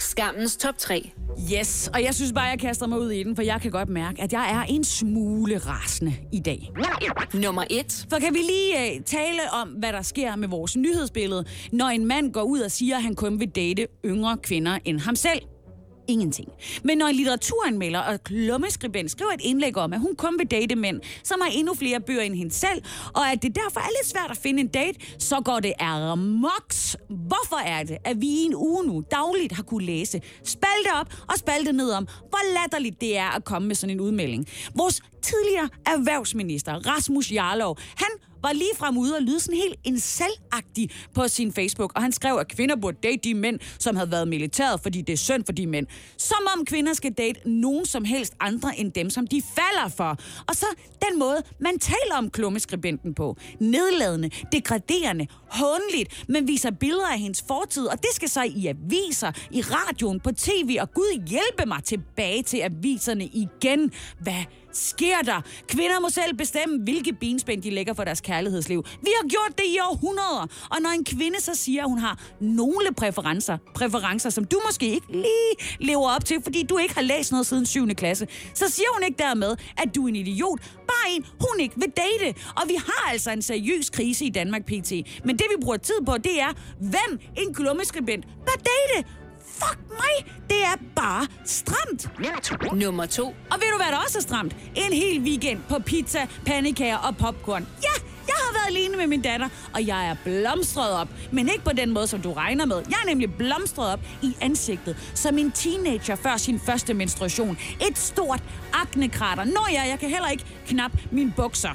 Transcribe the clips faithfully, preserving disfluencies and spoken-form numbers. Skammens top tre. Yes, og jeg synes bare, jeg kaster mig ud i den, for jeg kan godt mærke, at jeg er en smule rasende i dag. Nummer et. For kan vi lige uh, tale om, hvad der sker med vores nyhedsbillede, når en mand går ud og siger, at han kun vil date yngre kvinder end ham selv? Ingenting. Men når en litteraturanmelder og klummeskribent skriver et indlæg om, at hun kun vil date mænd, som har endnu flere bøger end hende selv, og at det derfor er lidt svært at finde en date, så går det amoks. Hvorfor er det, at vi i en uge nu dagligt har kunne læse spalte op og spalte ned om, hvor latterligt det er at komme med sådan en udmelding? Vores tidligere erhvervsminister, Rasmus Jarlov, han var ligefrem ude og lyde sådan helt en selvagtig på sin Facebook, og han skrev, at kvinder burde date de mænd, som havde været militæret, fordi det er synd for de mænd. Som om kvinder skal date nogen som helst andre end dem, som de falder for. Og så den måde, man taler om klummeskribenten på. Nedladende, degraderende, hånligt, men viser billeder af hendes fortid, og det skal så i aviser, i radioen, på tv, og Gud hjælpe mig tilbage til aviserne igen. Hvad sker der? Kvinder må selv bestemme, hvilke benspænd de lægger for deres kærlighedsliv. Vi har gjort det i århundreder. Og når en kvinde så siger, at hun har nogle præferencer, præferencer, som du måske ikke lige lever op til, fordi du ikke har læst noget siden syvende klasse, så siger hun ikke dermed, at du er en idiot. Bare en, hun ikke vil date. Og vi har altså en seriøs krise i Danmark P T. Men det vi bruger tid på, det er, hvem en klummeskribent bør date. Fuck mig! Det er bare stramt. Nummer to. Og ved du, hvad der også er stramt? En hel weekend på pizza, pandekager og popcorn. Ja, jeg har været alene med min datter, og jeg er blomstret op. Men ikke på den måde, som du regner med. Jeg er nemlig blomstret op i ansigtet, som en teenager før sin første menstruation. Et stort aknekrater. Nå ja, jeg kan heller ikke knap mine bukser.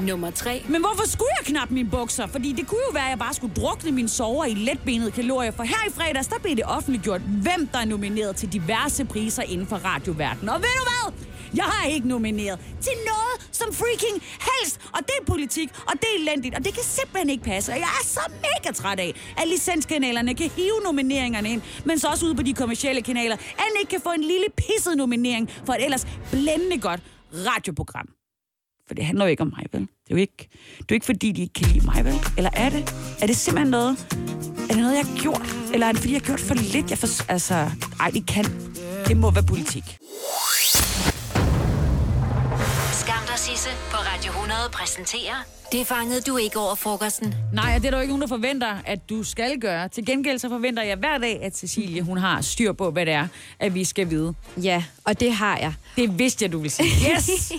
Nummer tre. Men hvorfor skulle jeg knap mine bukser? Fordi det kunne jo være, at jeg bare skulle drukne mine sover i letbenede kalorier. For her i fredags, der blev det offentliggjort, hvem der er nomineret til diverse priser inden for radioverdenen. Og ved du hvad? Jeg har ikke nomineret til noget som freaking helst. Og det er politik, og det er elendigt, og det kan simpelthen ikke passe. Og jeg er så mega træt af, at licenskanalerne kan hive nomineringerne ind, men så også ude på de kommercielle kanaler, at ikke kan få en lille pisset nominering for et ellers blændende godt radioprogram. For det handler jo ikke om mig, vel? Det er jo ikke, det er ikke fordi, de ikke kan lide mig, vel? Eller er det? Er det simpelthen noget? Er det noget, jeg har gjort? Eller er det, fordi jeg har gjort for lidt? Jeg for, altså, ej, det kan. Det må være politik. Sisse på Radio hundrede præsenterer Det fangede du ikke over frokosten. Nej, og det er der jo ikke nogen, der forventer, at du skal gøre. Til gengæld så forventer jeg hver dag, at Cecilie, hun har styr på, hvad det er, at vi skal vide. Ja, og det har jeg. Det vidste jeg, du ville sige. Yes!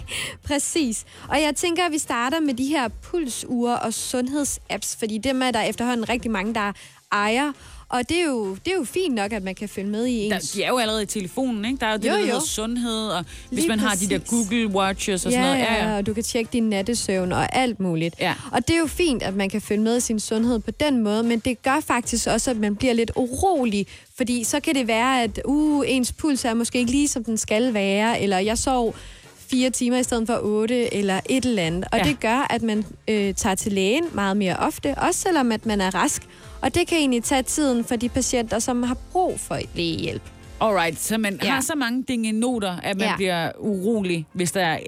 Præcis. Og jeg tænker, at vi starter med de her pulsure og sundhedsapps, fordi dem er der efterhånden rigtig mange, der ejer. Og det er, jo, det er jo fint nok, at man kan følge med i ens... Der, de er jo allerede i telefonen, ikke? Der er jo det, jo, der hedder sundhed, og hvis lige man har præcis de der Google Watches og ja, sådan noget. Ja, ja, og du kan tjekke din nattesøvn og alt muligt. Ja. Og det er jo fint, at man kan følge med i sin sundhed på den måde, men det gør faktisk også, at man bliver lidt urolig, fordi så kan det være, at uh, ens puls er måske ikke lige, som den skal være, eller jeg sov fire timer i stedet for otte, eller et eller andet. Og ja, det gør, at man øh, tager til lægen meget mere ofte, også selvom at man er rask. Og det kan egentlig tage tiden for de patienter, som har brug for lægehjælp. Alright, så man ja. har så mange dingenoter, at man ja. bliver urolig, hvis der er,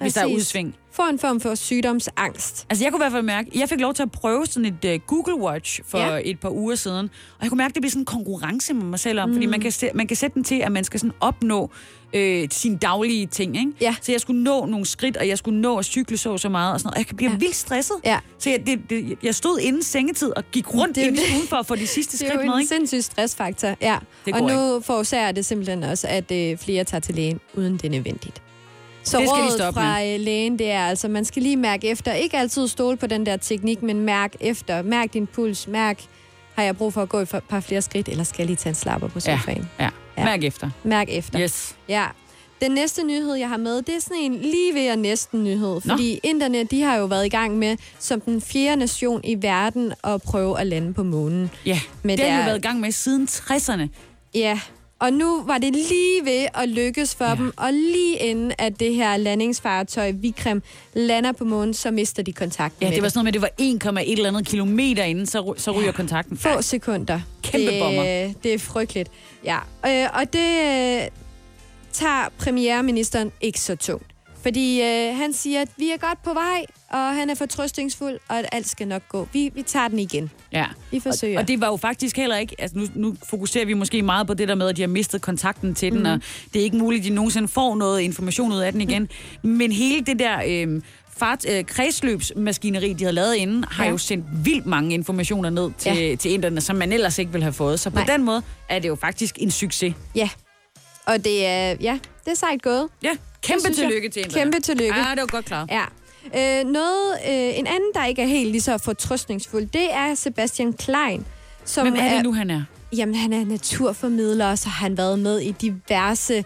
hvis der er udsving. For en form for sygdomsangst. Altså jeg kunne i hvert fald mærke, jeg fik lov til at prøve sådan et uh, Google Watch for ja. et par uger siden, og jeg kunne mærke, at det blev sådan en konkurrence med mig selv om, mm. fordi man kan, man kan sætte den til, at man skal sådan opnå øh, sine daglige ting, ikke? Ja. Så jeg skulle nå nogle skridt, og jeg skulle nå at cykle så så meget, og sådan noget, og jeg blev ja. vildt stresset. Ja. Så jeg, det, det, jeg stod inden sengetid og gik rundt i ugen for at få de sidste skridt med, ikke? Det er jo en sindssyg stressfaktor, ja. Og nu forårsager det simpelthen også, at øh, flere tager til lægen, uden det er nødvendigt. Så rådet fra med. lægen, det er altså, man skal lige mærke efter. Ikke altid stole på den der teknik, men mærk efter. Mærk din puls. Mærk, har jeg brug for at gå et par flere skridt, eller skal jeg lige tage en slapper på sofaen? Ja, ja. ja. Mærk efter. Mærk efter. Yes. Ja. Den næste nyhed, jeg har med, det er sådan en lige ved at næsten nyhed. Fordi Nå. inderne, de har jo været i gang med, som den fjerde nation i verden, at prøve at lande på månen. Ja, med det der... har jo været i gang med siden tresserne. Ja, Og nu var det lige ved at lykkes for ja. dem, og lige inden at det her landingsfartøj Vikram lander på månen, så mister de kontakten. Ja, det, det var sådan noget med, det var en komma et eller andet kilometer inden, så, så ryger ja. kontakten. Få sekunder. Kæmpe bomber. Det, det er frygteligt. Ja, øh, og det øh, tager premierministeren ikke så tungt. Fordi øh, han siger, at vi er godt på vej, og han er fortrøstningsfuld, og at alt skal nok gå. Vi, vi tager den igen. Ja. Vi forsøger. Og, og det var jo faktisk heller ikke... Altså nu, nu fokuserer vi måske meget på det der med, at de har mistet kontakten til mm-hmm. den, og det er ikke muligt, at de nogensinde får noget information ud af den igen. Mm-hmm. Men hele det der... Øh, Fart, øh, kredsløbsmaskineri, de havde lavet inden, har ja. jo sendt vildt mange informationer ned til, ja. til inderne, som man ellers ikke ville have fået. Så på Nej. den måde er det jo faktisk en succes. Ja, og det er, ja, det er sejt gået. Ja, kæmpe tillykke til inderne. Kæmpe tillykke. Ja, det var godt klart. Ja. Øh, noget, øh, en anden, der ikke er helt lige så fortrøstningsfuld, det er Sebastian Klein. Som Hvem er det er, nu, han er? Jamen, han er naturformidler, og så har han været med i diverse...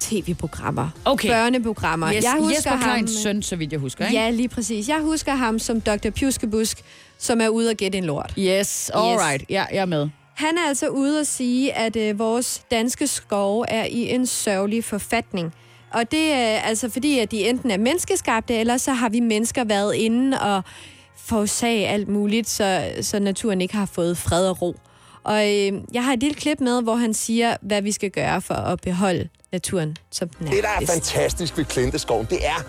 tv-programmer, okay. børneprogrammer. Yes. Jeg husker Jesper Kleins søn, så vidt jeg husker, ikke? Ja, lige præcis. Jeg husker ham som doktor Piuskebusk, som er ude at gætte en lort. Yes, all yes. right. Ja, jeg er med. Han er altså ude at sige, at øh, vores danske skove er i en sørgelig forfatning. Og det er øh, altså fordi, at de enten er menneskeskabte, eller så har vi mennesker været inde og forårsage alt muligt, så, så naturen ikke har fået fred og ro. Og øh, jeg har et lille klip med, hvor han siger, hvad vi skal gøre for at beholde naturen som den er. Det, der er fantastisk ved Klinteskoven, det er,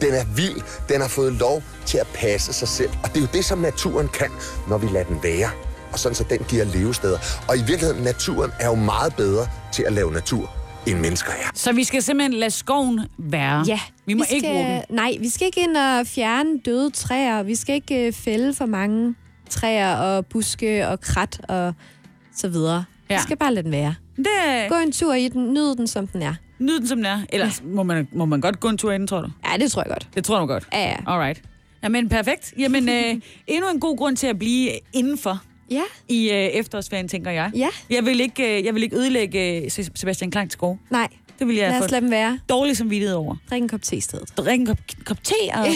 den er vild. Den har fået lov til at passe sig selv. Og det er jo det, som naturen kan, når vi lader den være. Og sådan så den giver levesteder. Og i virkeligheden, naturen er jo meget bedre til at lave natur, end mennesker er. Så vi skal simpelthen lade skoven være? Ja. Vi må vi skal, ikke bruge den? Nej, vi skal ikke ind og fjerne døde træer. Vi skal ikke fælde for mange træer og buske og krat og så videre. Ja. Vi skal bare lade den være. Det... Gå en tur i den, nyd den som den er. Nyd den som den er? Ellers ja. må, man, må man godt gå en tur i den, tror du? Ja, det tror jeg godt. Det tror du godt? Ja, ja. Alright. Jamen, perfekt. Jamen, øh, endnu en god grund til at blive indenfor ja. i øh, efterårsferien, tænker jeg. Ja. Jeg vil ikke, øh, jeg vil ikke ødelægge øh, Sebastian Klein til gode. Nej. Det vil jeg Lad os lade dem være. Dårlig samvittighed over. Drik en kop te i stedet. Drik en kop, kop te og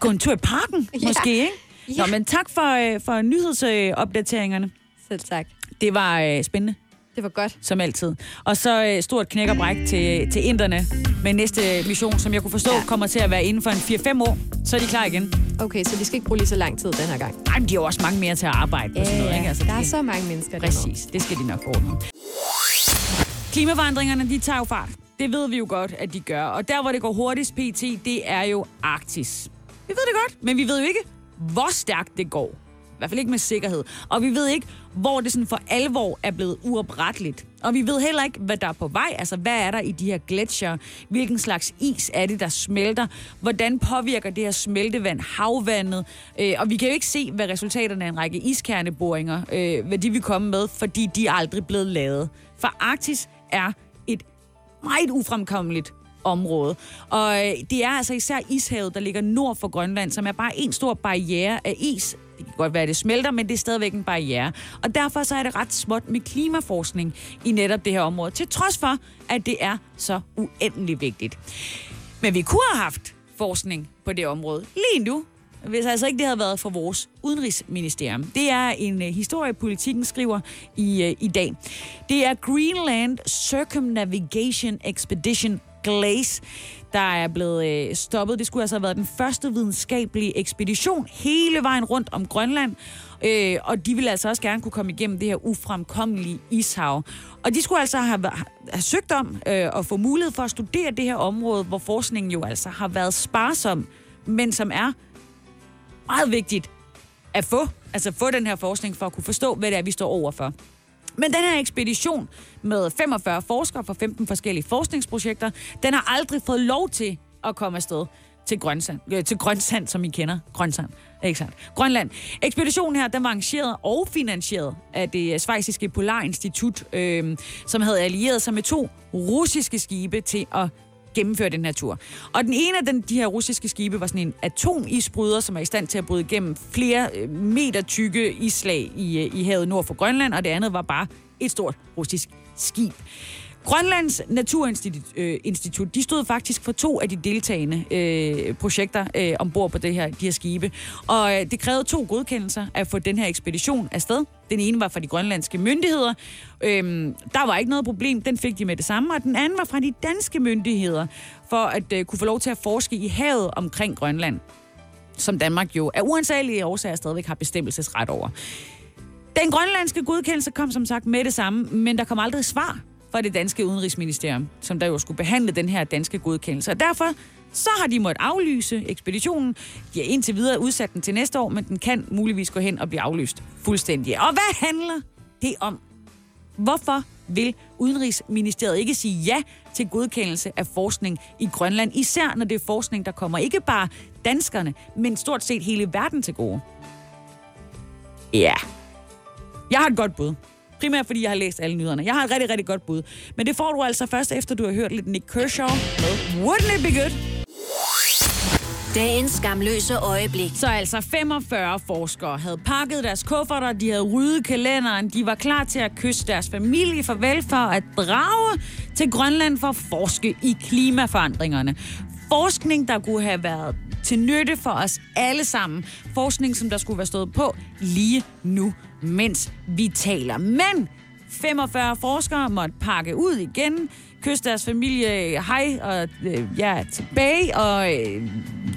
gå en tur i parken, ja. måske, ikke? Ja. Nå, men tak for, øh, for nyhedsopdateringerne. Selv tak. Det var øh, spændende. Det var godt. Som altid. Og så stort knæk og bræk til, til inderne med næste mission, som jeg kunne forstå, ja. kommer til at være inden for en fire til fem år. Så er de klar igen. Okay, så de skal ikke bruge lige så lang tid den her gang. Nej, men de har også mange mere til at arbejde på ja, sådan noget, ikke? Altså, der er det, så mange mennesker. Præcis, det skal de nok ordne. Klimaforandringerne, de tager jo fart. Det ved vi jo godt, at de gør. Og der, hvor det går hurtigst pt, det er jo Arktis. Vi ved det godt, men vi ved jo ikke, hvor stærkt det går. I hvert fald ikke med sikkerhed. Og vi ved ikke, hvor det sådan for alvor er blevet uopretteligt. Og vi ved heller ikke, hvad der er på vej. Altså, hvad er der i de her gletsjere? Hvilken slags is er det, der smelter? Hvordan påvirker det her smeltevand havvandet? Øh, og vi kan jo ikke se, hvad resultaterne af en række iskerneboringer, øh, hvad de vil komme med, fordi de er aldrig blevet lavet. For Arktis er et meget ufremkommeligt område. Og det er altså især ishavet, der ligger nord for Grønland, som er bare en stor barriere af is. Det kan godt være, at det smelter, men det er stadigvæk en barriere. Og derfor så er det ret småt med klimaforskning i netop det her område, til trods for, at det er så uendelig vigtigt. Men vi kunne have haft forskning på det område lige nu, hvis altså ikke det havde været for vores udenrigsministerium. Det er en øh, historie, Politikken skriver i, øh, i dag. Det er Greenland Circumnavigation Expedition Glace, der er blevet øh, stoppet. Det skulle altså have været den første videnskabelige ekspedition hele vejen rundt om Grønland. Øh, og de ville altså også gerne kunne komme igennem det her ufremkommelige ishav. Og de skulle altså have, have søgt om øh, at få mulighed for at studere det her område, hvor forskningen jo altså har været sparsom, men som er meget vigtigt at få. Altså få den her forskning for at kunne forstå, hvad det er, vi står overfor. Men den her ekspedition med femogfyrre forskere fra femten forskellige forskningsprojekter, den har aldrig fået lov til at komme afsted til Grønland, øh, til Grønland, som I kender. Grønland, ikke sandt? Grønland. Ekspeditionen her, den var arrangeret og finansieret af det schweiziske Polarinstitut, øh, som havde allieret sig med to russiske skibe til at gennemføre den her tur. Og den ene af den, de her russiske skibe var sådan en atomisbryder, som er i stand til at bryde igennem flere meter tykke islag i, i havet nord for Grønland, og det andet var bare et stort russisk skib. Grønlands Naturinstitut, de stod faktisk for to af de deltagende øh, projekter øh, ombord på det her, de her skibe. Og øh, det krævede to godkendelser at få den her ekspedition afsted. Den ene var fra de grønlandske myndigheder. Øhm, der var ikke noget problem, den fik de med det samme. Og den anden var fra de danske myndigheder, for at øh, kunne få lov til at forske i havet omkring Grønland, som Danmark jo af uansagelige årsager stadigvæk har bestemmelsesret over. Den grønlandske godkendelse kom som sagt med det samme, men der kom aldrig svar fra det danske udenrigsministerium, som der jo skulle behandle den her danske godkendelse. Og derfor så har de måttet aflyse ekspeditionen. De har indtil videre udsat den til næste år, men den kan muligvis gå hen og blive aflyst fuldstændig. Og hvad handler det om? Hvorfor vil udenrigsministeriet ikke sige ja til godkendelse af forskning i Grønland? Især når det er forskning, der kommer ikke bare danskerne, men stort set hele verden til gode. Ja. Yeah. Jeg har et godt bud. Primært fordi jeg har læst alle nyhederne. Jeg har et rigtig, rigtig godt bud. Men det får du altså først efter, du har hørt lidt Nick Kershaw med Wouldn't It Be Good? Dagens skamløse øjeblik. Så altså femogfyrre forskere havde pakket deres kufferter, de havde ryddet kalenderen, de var klar til at kysse deres familie farvel for at drage til Grønland for at forske i klimaforandringerne. Forskning, der kunne have været til nytte for os alle sammen. Forskning, som der skulle være stået på lige nu, mens vi taler. Men femogfyrre forskere måtte pakke ud igen, kysse deres familie hej og øh, ja, tilbage, og øh,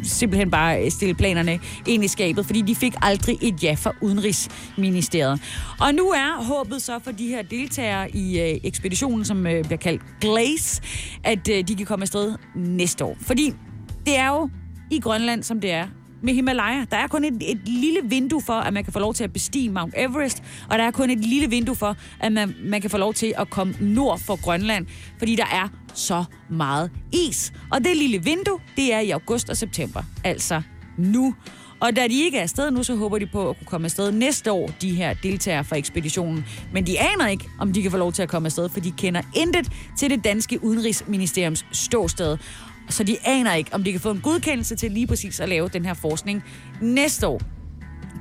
simpelthen bare stille planerne ind i skabet, fordi de fik aldrig et ja fra Udenrigsministeriet. Og nu er håbet så for de her deltagere i øh, ekspeditionen, som øh, bliver kaldt Glace, at øh, de kan komme afsted næste år. Fordi det er jo i Grønland, som det er med Himalaya. Der er kun et, et lille vindue for, at man kan få lov til at bestige Mount Everest, og der er kun et lille vindue for, at man, man kan få lov til at komme nord for Grønland, fordi der er så meget is. Og det lille vindue, det er i august og september, altså nu. Og da de ikke er afsted nu, så håber de på at kunne komme afsted næste år, de her deltagere fra ekspeditionen. Men de aner ikke, om de kan få lov til at komme afsted, for de kender intet til det danske udenrigsministeriums ståsted. Så de aner ikke, om de kan få en godkendelse til lige præcis at lave den her forskning næste år.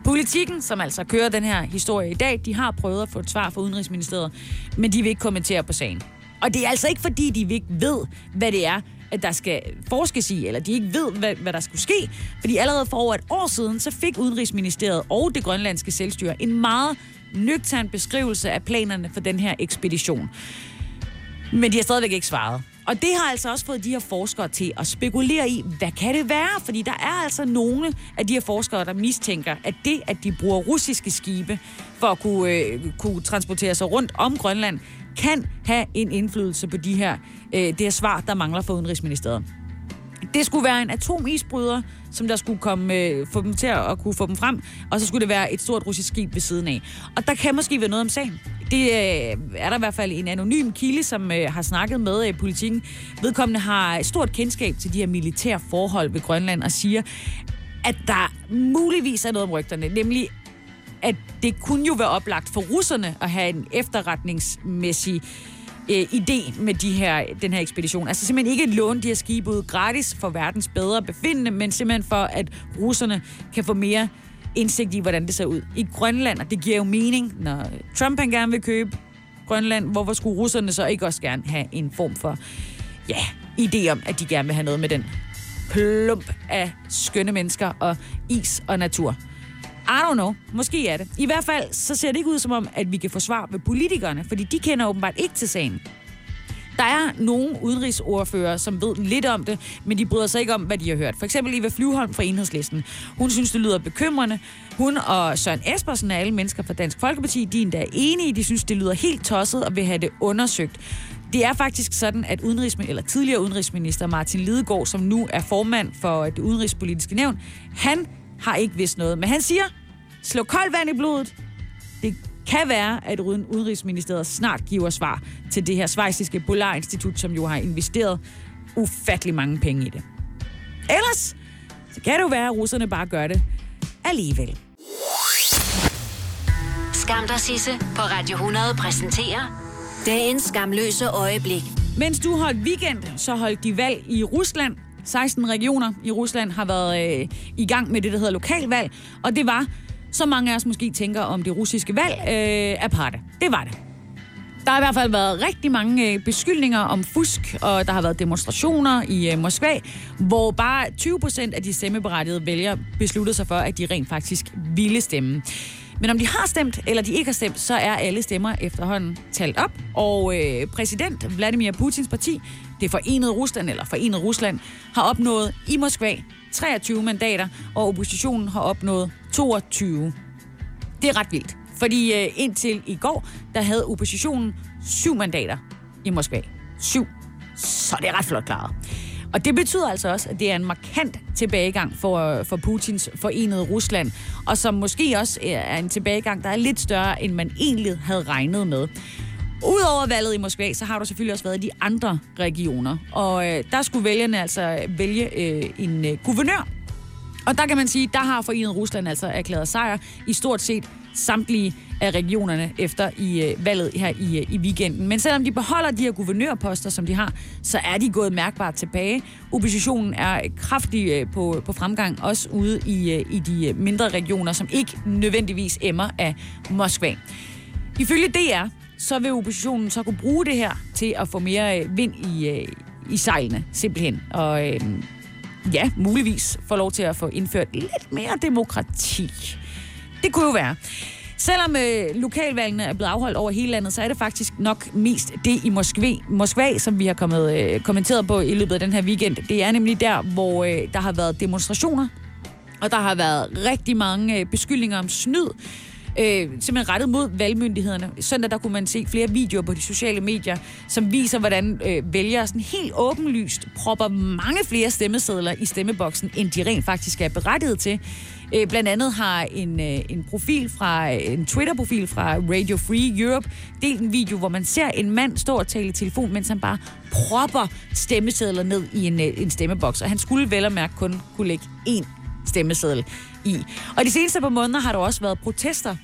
Politikken, som altså kører den her historie i dag, de har prøvet at få et svar fra Udenrigsministeriet, men de vil ikke kommentere på sagen. Og det er altså ikke, fordi de ikke ved, hvad det er, at der skal forskes i, eller de ikke ved, hvad, hvad der skulle ske. Fordi allerede for over et år siden, så fik Udenrigsministeriet og det grønlandske selvstyre en meget nøgtern beskrivelse af planerne for den her ekspedition. Men de har stadigvæk ikke svaret. Og det har altså også fået de her forskere til at spekulere i, hvad kan det være? Fordi der er altså nogle af de her forskere, der mistænker, at det, at de bruger russiske skibe for at kunne, øh, kunne transportere sig rundt om Grønland, kan have en indflydelse på de her, øh, det her svar, der mangler fra Udenrigsministeriet. Det skulle være en atomisbryder, som der skulle komme, øh, få dem til at, at kunne få dem frem, og så skulle det være et stort russisk skib ved siden af. Og der kan måske være noget om sagen. Det øh, er der i hvert fald en anonym kilde, som øh, har snakket med øh, politikken. Vedkommende har stort kendskab til de her militære forhold ved Grønland og siger, at der muligvis er noget om rygterne, nemlig at det kunne jo være oplagt for russerne at have en efterretningsmæssig idé med de her, den her ekspedition. Altså simpelthen ikke låne de her skibe ud gratis for verdens bedre befindende, men simpelthen for, at russerne kan få mere indsigt i, hvordan det ser ud i Grønland. Og det giver jo mening, når Trump han gerne vil købe Grønland, hvorfor skulle russerne så ikke også gerne have en form for, ja, idé om, at de gerne vil have noget med den plump af skønne mennesker og is og natur. I don't know. Måske er det. I hvert fald så ser det ikke ud som om, at vi kan få svar ved politikerne, fordi de kender åbenbart ikke til sagen. Der er nogle udenrigsordfører, som ved lidt om det, men de bryder sig ikke om, hvad de har hørt. For eksempel Eva Flyvholm fra Enhedslisten. Hun synes, det lyder bekymrende. Hun og Søren Espersen og alle mennesker fra Dansk Folkeparti, de er endda enige. De synes, det lyder helt tosset og vil have det undersøgt. Det er faktisk sådan, at udenrigsminister, eller tidligere udenrigsminister Martin Lidegaard, som nu er formand for det udenrigspolitiske nævn, han har ikke vidst noget. Men han siger, slå koldt vand i blodet. Det kan være, at Udenrigsministeriet snart giver svar til det her schweiziske Polarinstitut, som jo har investeret ufattelig mange penge i det. Ellers så kan det jo være, at russerne bare gør det alligevel. Skam dig, Sisse på Radio hundrede præsenterer dagens skamløse øjeblik. Mens du holdt weekend, så holdt de valg i Rusland. seksten regioner i Rusland har været øh, i gang med det, der hedder lokalvalg, og det var, som mange af os måske tænker om det russiske valg, øh, aparte. Det var det. Der har i hvert fald været rigtig mange beskyldninger om fusk, og der har været demonstrationer i Moskva, hvor bare tyve procent af de stemmeberettigede vælgere besluttede sig for, at de rent faktisk ville stemme. Men om de har stemt, eller de ikke har stemt, så er alle stemmer efterhånden talt op. Og øh, præsident Vladimir Putins parti, Det forenede Rusland, eller Forenede Rusland, har opnået i Moskva treogtyve mandater, og oppositionen har opnået toogtyve. Det er ret vildt, fordi øh, indtil i går, der havde oppositionen syv mandater i Moskva. Syv. Så det er ret flot klaret. Og det betyder altså også, at det er en markant tilbagegang for, for Putins forenede Rusland, og som måske også er en tilbagegang, der er lidt større, end man egentlig havde regnet med. Udover valget i Moskva, så har der selvfølgelig også været de andre regioner, og øh, der skulle vælgerne altså vælge øh, en øh, guvernør. Og der kan man sige, der har forenet Rusland altså erklæret sejr i stort set samtlige af regionerne efter i øh, valget her i, øh, i weekenden. Men selvom de beholder de her guvernørposter, som de har, så er de gået mærkbart tilbage. Oppositionen er kraftig øh, på, på fremgang, også ude i, øh, i de mindre regioner, som ikke nødvendigvis emmer af Moskva. Ifølge D R, så vil oppositionen så kunne bruge det her til at få mere øh, vind i, øh, i sejlene, simpelthen. Og øh, ja, muligvis få lov til at få indført lidt mere demokrati. Det kunne jo være. Selvom øh, lokalvalgene er blevet afholdt over hele landet, så er det faktisk nok mest det i Moskva, Moskva som vi har kommet, øh, kommenteret på i løbet af den her weekend. Det er nemlig der, hvor øh, der har været demonstrationer, og der har været rigtig mange øh, beskyldninger om snyd, øh, simpelthen rettet mod valgmyndighederne. Søndag der kunne man se flere videoer på de sociale medier, som viser, hvordan øh, vælgere sådan helt åbenlyst propper mange flere stemmesedler i stemmeboksen, end de rent faktisk er berettiget til. Blandt andet har en, en, profil fra, en Twitter-profil fra Radio Free Europe delt en video, hvor man ser en mand stå og tale i telefon, mens han bare propper stemmesedler ned i en, en stemmeboks. Og han skulle vel og mærke kun kunne lægge én stemmeseddel i. Og de seneste par måneder har der også været protester,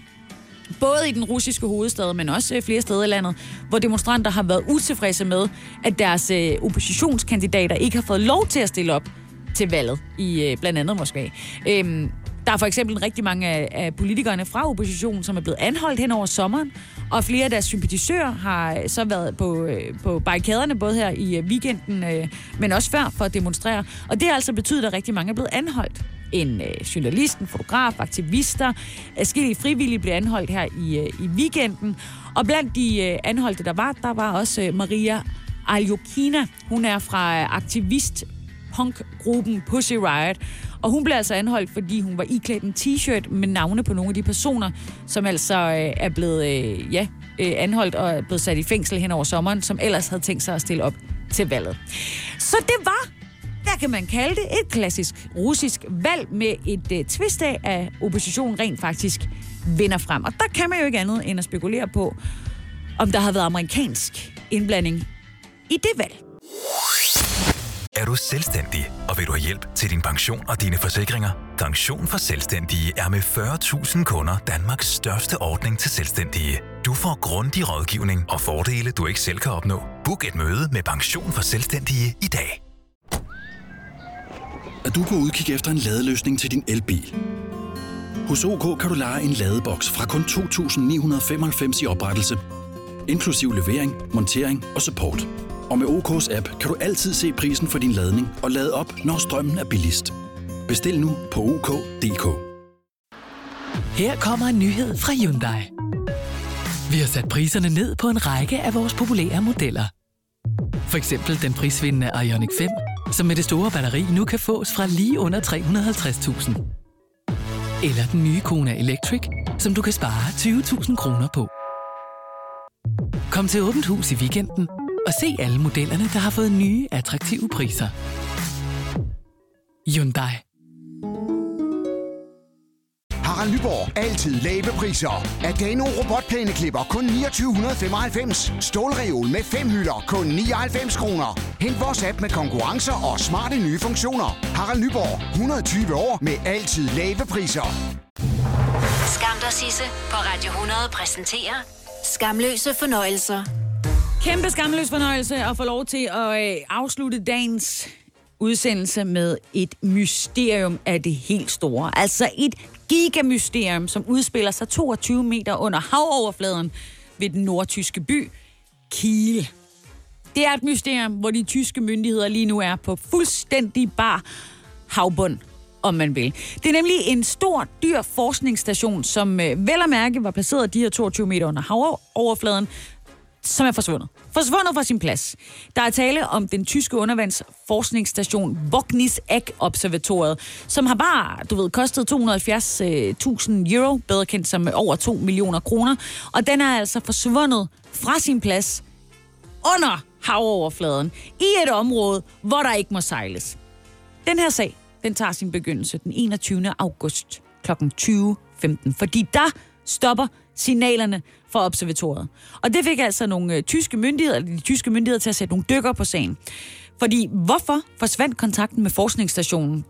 både i den russiske hovedstad, men også flere steder i landet, hvor demonstranter har været utilfredse med, at deres oppositionskandidater ikke har fået lov til at stille op til valget i blandt andet Moskva. Øhm, Der er for eksempel rigtig mange af politikerne fra oppositionen, som er blevet anholdt hen over sommeren, og flere af deres sympatisører har så været på, på barrikaderne, både her i weekenden, men også før, for at demonstrere. Og det har altså betydet, at rigtig mange er blevet anholdt. En journalist, en fotograf, aktivister, forskellige frivillige blev anholdt her i, i weekenden. Og blandt de anholdte, der var, der var også Maria Aljokina. Hun er fra aktivist punkgruppen Pussy Riot. Og hun blev altså anholdt, fordi hun var iklædt en t-shirt med navne på nogle af de personer, som altså øh, er blevet øh, ja, øh, anholdt og er blevet sat i fængsel hen over sommeren, som ellers havde tænkt sig at stille op til valget. Så det var, hvad kan man kalde det, et klassisk russisk valg med et øh, twist af, at oppositionen rent faktisk vinder frem. Og der kan man jo ikke andet end at spekulere på, om der har været amerikansk indblanding i det valg. Er du selvstændig, og vil du have hjælp til din pension og dine forsikringer? Pension for Selvstændige er med fyrre tusind kunder Danmarks største ordning til selvstændige. Du får grundig rådgivning og fordele, du ikke selv kan opnå. Book et møde med Pension for Selvstændige i dag. Er du på udkig efter en ladeløsning til din elbil? Hos OK kan du leje en ladeboks fra kun to tusind ni hundrede femoghalvfems i oprettelse, inklusiv levering, montering og support. Og med O K's app kan du altid se prisen for din ladning og lade op, når strømmen er billigst. Bestil nu på O K punktum D K. Her kommer en nyhed fra Hyundai. Vi har sat priserne ned på en række af vores populære modeller. For eksempel den prisvindende Ioniq fem, som med det store batteri nu kan fås fra lige under tre hundrede og halvtreds tusind. Eller den nye Kona Electric, som du kan spare tyve tusind kroner på. Kom til åbent hus i weekenden og se alle modellerne, der har fået nye, attraktive priser. Hyundai. Harald Nyborg. Altid lave priser. Adano robotplæneklipper kun niogtyve femoghalvfems. Stålreol med fem hylder kun nioghalvfems kroner. Hent vores app med konkurrencer og smarte nye funktioner. Harald Nyborg. et hundrede og tyve år med altid lave priser. Skam dig, Sisse. På Radio hundrede præsenterer Skamløse fornøjelser. Kæmpe skamløs fornøjelse at få lov til at øh, afslutte dagens udsendelse med et mysterium af det helt store. Altså et gigamysterium, som udspiller sig toogtyve meter under havoverfladen ved den nordtyske by Kiel. Det er et mysterium, hvor de tyske myndigheder lige nu er på fuldstændig bar havbund, om man vil. Det er nemlig en stor, dyr forskningsstation, som øh, vel at mærke var placeret de her toogtyve meter under havoverfladen, som er forsvundet. Forsvundet fra sin plads. Der er tale om den tyske undervandsforskningsstation Boknis-Eck-observatoriet, som har bare, du ved, kostet to hundrede og halvfjerds tusind euro, bedre kendt som over to millioner kroner, og den er altså forsvundet fra sin plads under havoverfladen i et område, hvor der ikke må sejles. Den her sag, den tager sin begyndelse den enogtyvende august klokken tyve femten, fordi der stopper signalerne fra observatoriet. Og det fik altså nogle tyske myndigheder, de tyske myndigheder til at sætte nogle dykker på sagen. Fordi hvorfor forsvandt kontakten med forskningsstationen,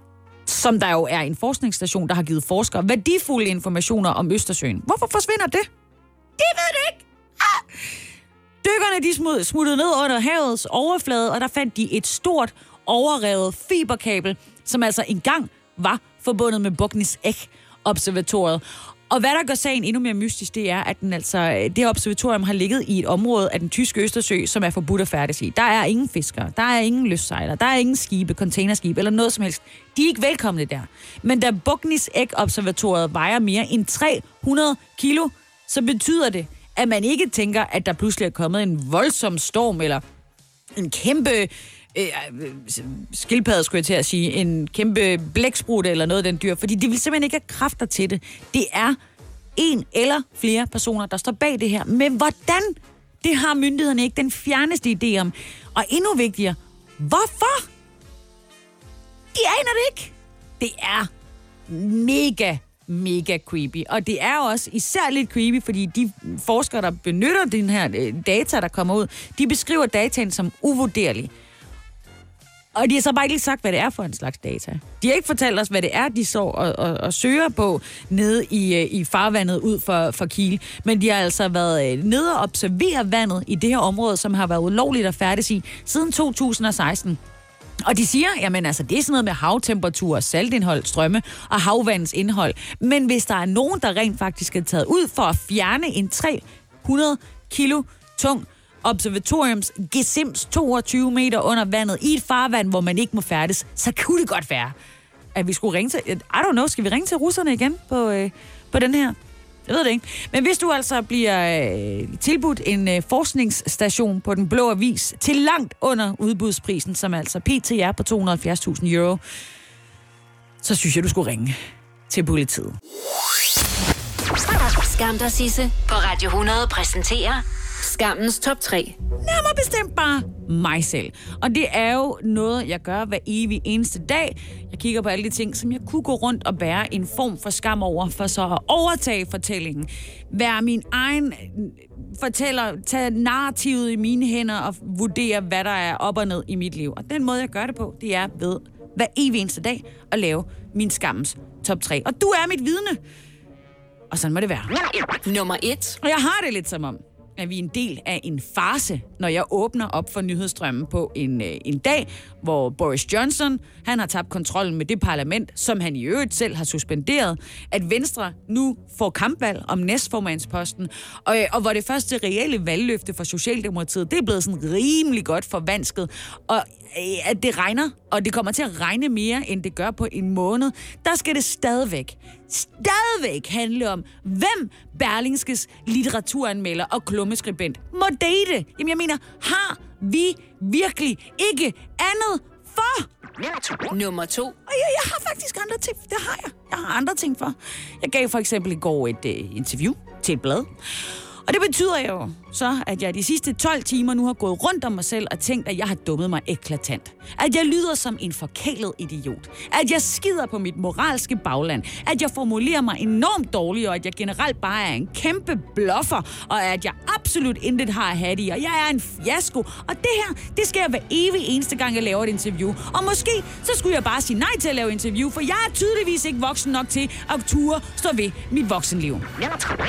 som der jo er en forskningsstation, der har givet forskere værdifulde informationer om Østersøen? Hvorfor forsvinder det? Det ved du ikke! Ah! Dykkerne de smud, smuttede ned under havets overflade, og der fandt de et stort, overrevet fiberkabel, som altså engang var forbundet med Boknis-Eck-observatoriet. Og hvad der gør sagen endnu mere mystisk, det er, at den altså, det observatorium har ligget i et område af den tyske Østersø, som er forbudt at færdes i. Der er ingen fiskere, der er ingen lystsejlere, der er ingen skibe, containerskibe eller noget som helst. De er ikke velkomne der. Men da Boknis-Eck-observatoriet vejer mere end tre hundrede kilo, så betyder det, at man ikke tænker, at der pludselig er kommet en voldsom storm eller en kæmpe øh, skildpadde, skulle jeg til at sige, en kæmpe blæksprutte eller noget af den dyr, fordi de vil simpelthen ikke have kræfter til det. Det er en eller flere personer, der står bag det her. Men hvordan? Det har myndighederne ikke den fjerneste idé om. Og endnu vigtigere, hvorfor? De aner det ikke. Det er mega mega creepy. Og det er også især lidt creepy, fordi de forskere, der benytter den her data, der kommer ud, de beskriver dataen som uvurderlig. Og de har så bare ikke lige sagt, hvad det er for en slags data. De har ikke fortalt os, hvad det er, de så og, og, og søger på nede i, i farvandet ud for, for Kiel. Men de har altså været nede og observere vandet i det her område, som har været ulovligt at færdes i siden to tusind og seksten. Og de siger, jamen altså, det er sådan noget med havtemperatur, saltindhold, strømme og havvandens indhold. Men hvis der er nogen, der rent faktisk er taget ud for at fjerne en tre hundrede kilo tung observatoriums gesims toogtyve meter under vandet i et farvand, hvor man ikke må færdes, så kunne det godt være, at vi skulle ringe til... I don't know, skal vi ringe til russerne igen på, øh, på den her? Jeg ved det ikke. Men hvis du altså bliver øh, tilbudt en øh, forskningsstation på Den Blå Avis til langt under udbudsprisen, som altså P T er på to hundrede og halvfjerds tusind euro, så synes jeg, du skulle ringe til politiet. Skam dig, Sisse. På Radio hundrede præsenterer Skammens top tre. Nærmere bestemt bare mig selv. Og det er jo noget, jeg gør hver evig eneste dag. Jeg kigger på alle de ting, som jeg kunne gå rundt og bære en form for skam over, for så at overtage fortællingen. Være min egen fortæller, tage narrativet i mine hænder og vurdere, hvad der er op og ned i mit liv. Og den måde, jeg gør det på, det er ved hver evig eneste dag at lave min skammens top tre. Og du er mit vidne. Og sådan må det være. Nummer et. Og jeg har det lidt som om, at vi er en del af en farce, når jeg åbner op for nyhedsstrømmen på en, en dag, hvor Boris Johnson, han har tabt kontrollen med det parlament, som han i øvrigt selv har suspenderet, at Venstre nu får kampvalg om næstformandsposten, og, og hvor det første reelle valgløfte for Socialdemokratiet, det er blevet sådan rimelig godt forvansket, og at det regner, og det kommer til at regne mere, end det gør på en måned, der skal det stadigvæk, stadigvæk handle om, hvem Berlingskes litteraturanmelder og klummeskribent må date. Jamen jeg mener, har vi virkelig ikke andet for? Nummer to. Og jeg, jeg har faktisk andre ting, det har jeg. Jeg har andre ting for. Jeg gav for eksempel i går et uh, interview til et blad. Og det betyder jo så, at jeg de sidste tolv timer nu har gået rundt om mig selv og tænkt, at jeg har dummet mig eklatant. At jeg lyder som en forkælet idiot. At jeg skider på mit moralske bagland. At jeg formulerer mig enormt dårligt, og at jeg generelt bare er en kæmpe bluffer. Og at jeg absolut intet har at have det i, og jeg er en fiasko. Og det her, det skal jeg hver evig eneste gang, jeg laver et interview. Og måske, så skulle jeg bare sige nej til at lave interview, for jeg er tydeligvis ikke voksen nok til at ture stå ved mit voksenliv.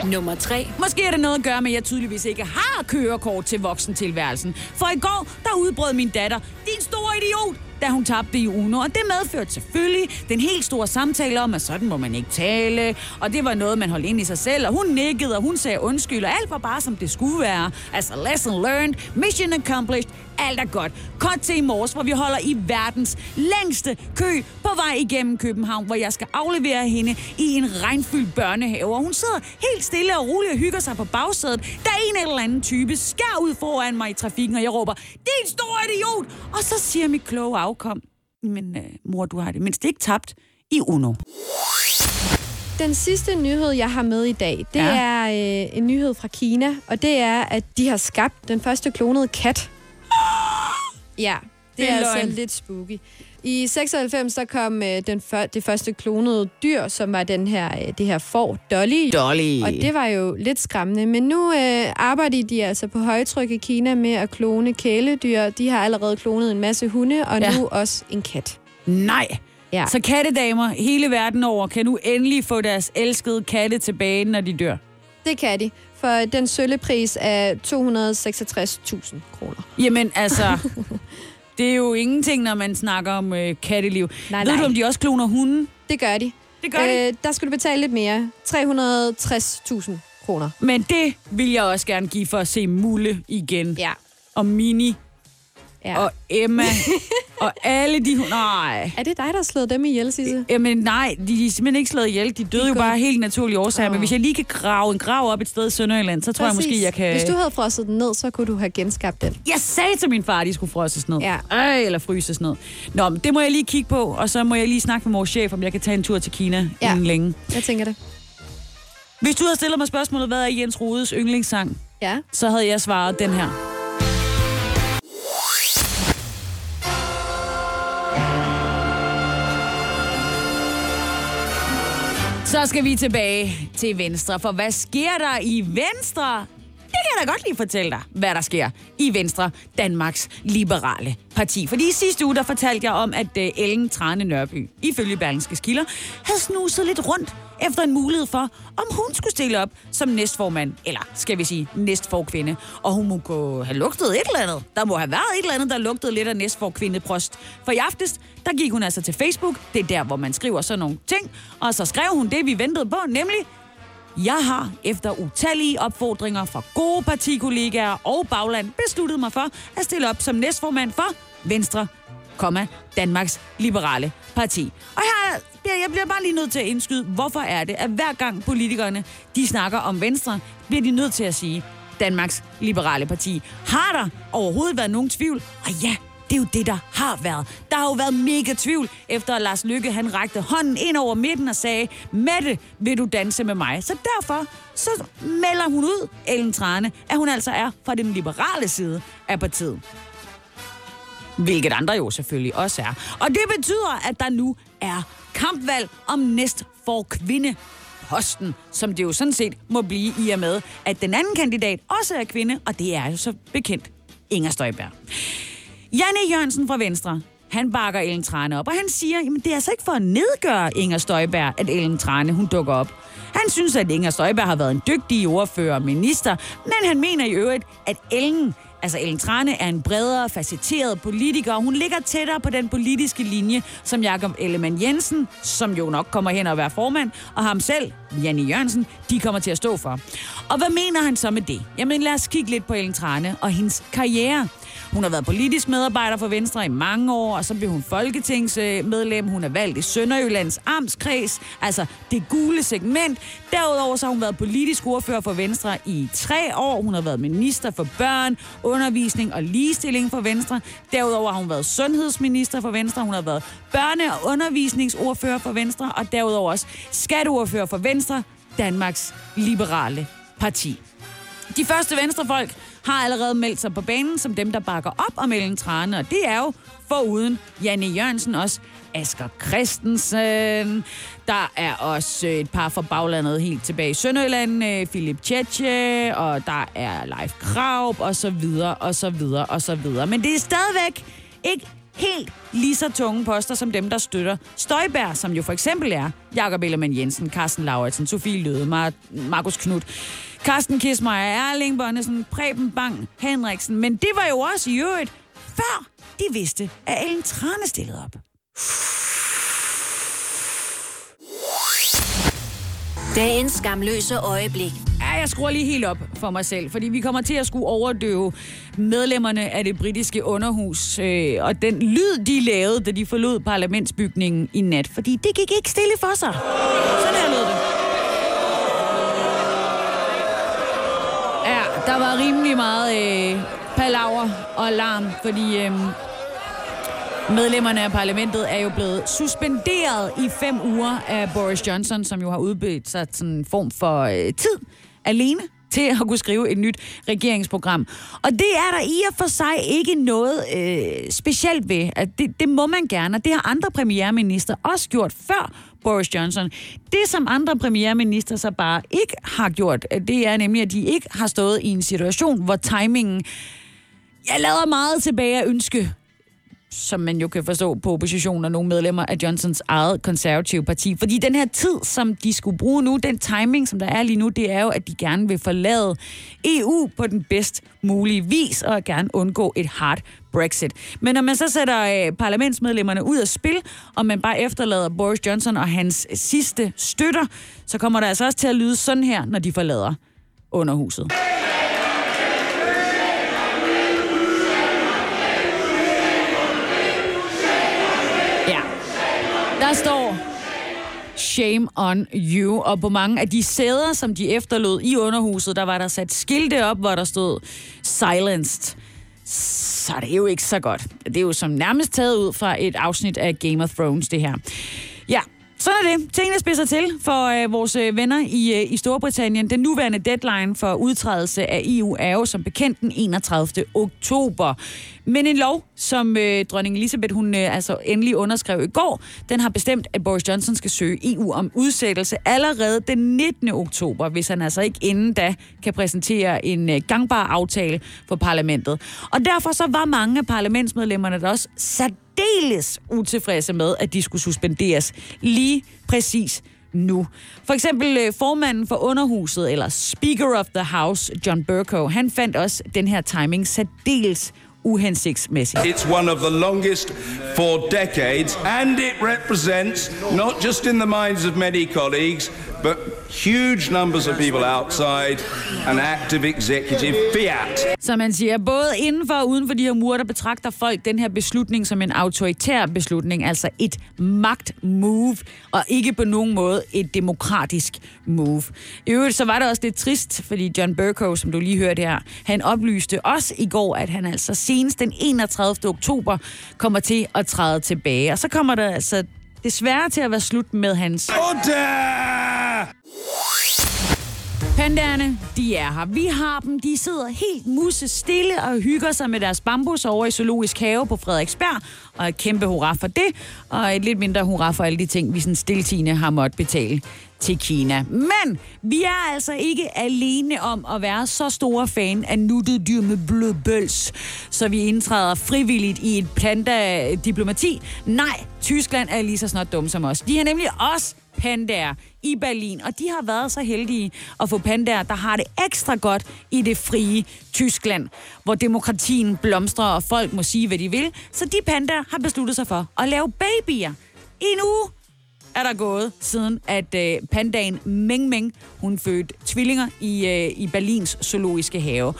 Nummer tre. Måske er det noget at gøre med, at jeg tydeligvis ikke har kørekort til voksentilværelsen. For i går, der udbrød min datter: "Din store idiot! da hun tabte i Uno. Og det medførte selvfølgelig den helt store samtale om, at sådan må man ikke tale. Og det var noget, man holdt ind i sig selv. Og hun nikkede, og hun sagde undskyld, og alt var bare, som det skulle være. Altså, lesson learned, mission accomplished, alt er godt. Kort til i morges, hvor vi holder i verdens længste kø på vej igennem København, hvor jeg skal aflevere hende i en regnfyldt børnehave. Og hun sidder helt stille og roligt og hygger sig på bagsædet, da en eller anden type skær ud foran mig i trafikken, og jeg råber, din store idiot! Og så siger mit kloge afkom, men øh, mor, du har det mindst ikke tabt i Uno. Den sidste nyhed, jeg har med i dag, det ja. er øh, en nyhed fra Kina, og det er, at de har skabt den første klonede kat. Ja, det er altså lidt spooky. I seksoghalvfems der kom øh, den før, det første klonede dyr, som var den her, øh, det her får, Dolly. Dolly. Og det var jo lidt skræmmende. Men nu øh, arbejder de altså på højtryk i Kina med at klone kæledyr. De har allerede klonet en masse hunde, og ja. nu også en kat. Nej! Ja. Så kattedamer hele verden over kan nu endelig få deres elskede katte tilbage, når de dør. Det kan de, for den sølle pris er to hundrede og seksogtres tusind kroner. Jamen altså... Det er jo ingenting, når man snakker om øh, katteliv. Nej, Ved nej. du, om de også kloner hunden? Det gør de. Det gør øh, de. Der skal du betale lidt mere. tre hundrede og tres tusind kroner. Men det vil jeg også gerne give for at se Mulle igen. Ja. Og Mini. Ja. Og Emma. og alle de hunde. Nej. Er det dig, der har slået dem ihjel, Sisse? Jamen nej, de, de er simpelthen ikke slået ihjel. De døde de jo bare helt naturlige årsager. Oh. Men hvis jeg lige kan grave en grav op et sted i Sønderjylland, så tror Præcis. jeg måske, jeg kan... Hvis du havde frosset den ned, så kunne du have genskabt den. Jeg sagde til min far, de skulle frosses ned. Ja. Øh, eller fryses ned. Nå, men det må jeg lige kigge på, og så må jeg lige snakke med vores chef, om jeg kan tage en tur til Kina ja. inden længe. Jeg tænker det. Hvis du havde stillet mig spørgsmålet, hvad er Jens Rodes yndlingssang? Ja. Så havde jeg svaret den her. Så skal vi tilbage til Venstre, for hvad sker der i Venstre? Det kan jeg da godt lige fortælle dig, hvad der sker i Venstre, Danmarks Liberale Parti. Fordi i sidste uge, der fortalte jeg om, at Ellen Trane Nørby, ifølge Berlingskes kilder, havde snuset lidt rundt efter en mulighed for, om hun skulle stille op som næstformand, eller skal vi sige næstforkvinde. Og hun må kunne have lugtet et eller andet. Der må have været et eller andet, der lugtede lidt af næstforkvindeprost. For i aftes, der gik hun altså til Facebook. Det er der, hvor man skriver sådan nogle ting. Og så skrev hun det, vi ventede på, nemlig... Jeg har efter utallige opfordringer fra gode partikollegaer og bagland besluttet mig for at stille op som næstformand for Venstre, Danmarks Liberale Parti. Og her, jeg bliver bare lige nødt til at indskyde, hvorfor er det, at hver gang politikerne de snakker om Venstre, bliver de nødt til at sige Danmarks Liberale Parti. Har der overhovedet været nogen tvivl? Og ja, det er jo det, der har været. Der har jo været mega tvivl, efter at Lars Løkke han rakte hånden ind over midten og sagde, Mette, vil du danse med mig? Så derfor så melder hun ud, Ellen Trane, at hun altså er fra den liberale side af partiet. Hvilket andre jo selvfølgelig også er. Og det betyder, at der nu er kampvalg om næstforkvindeposten, som det jo sådan set må blive i og med, at den anden kandidat også er kvinde, og det er jo så bekendt Inger Støjberg. Janne Jørgensen fra Venstre, han bakker Ellen Trane op, og han siger, jamen det er altså ikke for at nedgøre Inger Støjberg, at Ellen Trane, hun dukker op. Han synes, at Inger Støjberg har været en dygtig ordfører og minister, men han mener i øvrigt, at Ellen, altså Ellen Trane, er en bredere, facetteret politiker, og hun ligger tættere på den politiske linje, som Jacob Ellemann-Jensen, som jo nok kommer hen og være formand, og ham selv, Janne Jørgensen, de kommer til at stå for. Og hvad mener han så med det? Jamen lad os kigge lidt på Ellen Trane og hendes karriere. Hun har været politisk medarbejder for Venstre i mange år, og så blev hun folketingsmedlem. Hun er valgt i Sønderjyllands amtskreds, altså det gule segment. Derudover så har hun været politisk ordfører for Venstre i tre år. Hun har været minister for børn, undervisning og ligestilling for Venstre. Derudover har hun været sundhedsminister for Venstre. Hun har været børne- og undervisningsordfører for Venstre, og derudover også skatteordfører for Venstre, Danmarks Liberale Parti. De første venstrefolk har allerede meldt sig på banen som dem, der bakker op om Ellen Trane, og det er jo foruden Janne Jørgensen også Asger Christensen. Der er også et par fra baglandet helt tilbage i Sønderjylland, Philip Tjetje, og der er Leif Kraup, og så videre, og så videre, og så videre. Men det er stadigvæk ikke helt lige så tunge poster som dem, der støtter Støjberg, som jo for eksempel er Jacob Ellemann-Jensen, Carsten Lauritsen, Sofie Løde, Mar- Markus Knudt, Carsten Kismeier, Erling Bonnesen, Preben Bang Henriksen. Men det var jo også i øvrigt før de vidste, at Ellen Trane stillede op. Dagens skamløse øjeblik. Ja, jeg skruer lige helt op for mig selv, fordi vi kommer til at skulle overdøve medlemmerne af det britiske underhus, øh, og den lyd, de lavede, da de forlod parlamentsbygningen i nat, fordi det gik ikke stille for sig. Sådan her lød det. Ja, der var rimelig meget øh, palaver og larm, fordi øh, medlemmerne af parlamentet er jo blevet suspenderet i fem uger af Boris Johnson, som jo har udbedt sig sådan en form for øh, tid alene til at kunne skrive et nyt regeringsprogram. Og det er der i og for sig ikke noget øh, specielt ved. At det, det må man gerne, og det har andre premierminister også gjort før Boris Johnson. Det, som andre premierminister så bare ikke har gjort, det er nemlig, at de ikke har stået i en situation, hvor timingen... Jeg lader meget tilbage at ønske, som man jo kan forstå på oppositionen og nogle medlemmer af Johnsons eget konservative parti. Fordi den her tid, som de skulle bruge nu, den timing, som der er lige nu, det er jo, at de gerne vil forlade E U på den bedst mulige vis, og gerne undgå et hard Brexit. Men når man så sætter øh, parlamentsmedlemmerne ud af spil, og man bare efterlader Boris Johnson og hans sidste støtter, så kommer der altså også til at lyde sådan her, når de forlader underhuset. Der står shame on you, og på mange af de sæder, som de efterlod i underhuset, der var der sat skilte op, hvor der stod silenced. Så det er jo ikke så godt. Det er jo som nærmest taget ud fra et afsnit af Game of Thrones, det her. Ja, sådan er det. Tingene spidser til for øh, vores venner i, øh, i Storbritannien. Den nuværende deadline for udtrædelse af E U er jo som bekendt den enogtredivte oktober. Men en lov, som øh, dronning Elizabeth hun, øh, altså endelig underskrev i går, den har bestemt, at Boris Johnson skal søge E U om udsættelse allerede den nittende oktober, hvis han altså ikke inden da kan præsentere en øh, gangbar aftale for parlamentet. Og derfor så var mange af parlamentsmedlemmerne der også særdeles utilfredse med, at de skulle suspenderes lige præcis nu. For eksempel øh, formanden for underhuset, eller Speaker of the House, John Bercow, han fandt også den her timing særdeles uhensigtsmæssigt. It's one of the longest for decades, and it represents not just in the minds of many colleagues, but huge numbers of people outside an active executive fiat. Så man siger, både indenfor og uden for de her mure, der betragter folk den her beslutning som en autoritær beslutning, altså et magtmove, og ikke på nogen måde et demokratisk move. I øvrigt så var det også lidt trist, fordi John Bercow, som du lige hørte her, han oplyste også i går, at han altså senest den enogtredivte oktober kommer til at træde tilbage. Og så kommer der altså desværre til at være slut med hans... Order! Pandaerne, de er her. Vi har dem. De sidder helt musestille og hygger sig med deres bambus over i Zoologisk Have på Frederiksberg. Og et kæmpe hurra for det. Og et lidt mindre hurra for alle de ting, vi sådan stiltiende har måttet betale til Kina. Men vi er altså ikke alene om at være så store fan af nuttede dyr med blodbøls, så vi indtræder frivilligt i et panda-diplomati. Nej, Tyskland er lige så snart dumme som os. De har nemlig også pandaer i Berlin, og de har været så heldige at få pandaer, der har det ekstra godt i det frie Tyskland, hvor demokratien blomstrer, og folk må sige, hvad de vil. Så de pandaer har besluttet sig for at lave babyer. En uge er der gået, siden at øh, pandaen Ming Ming, hun fødte tvillinger i, øh, i Berlins Zoologiske Have.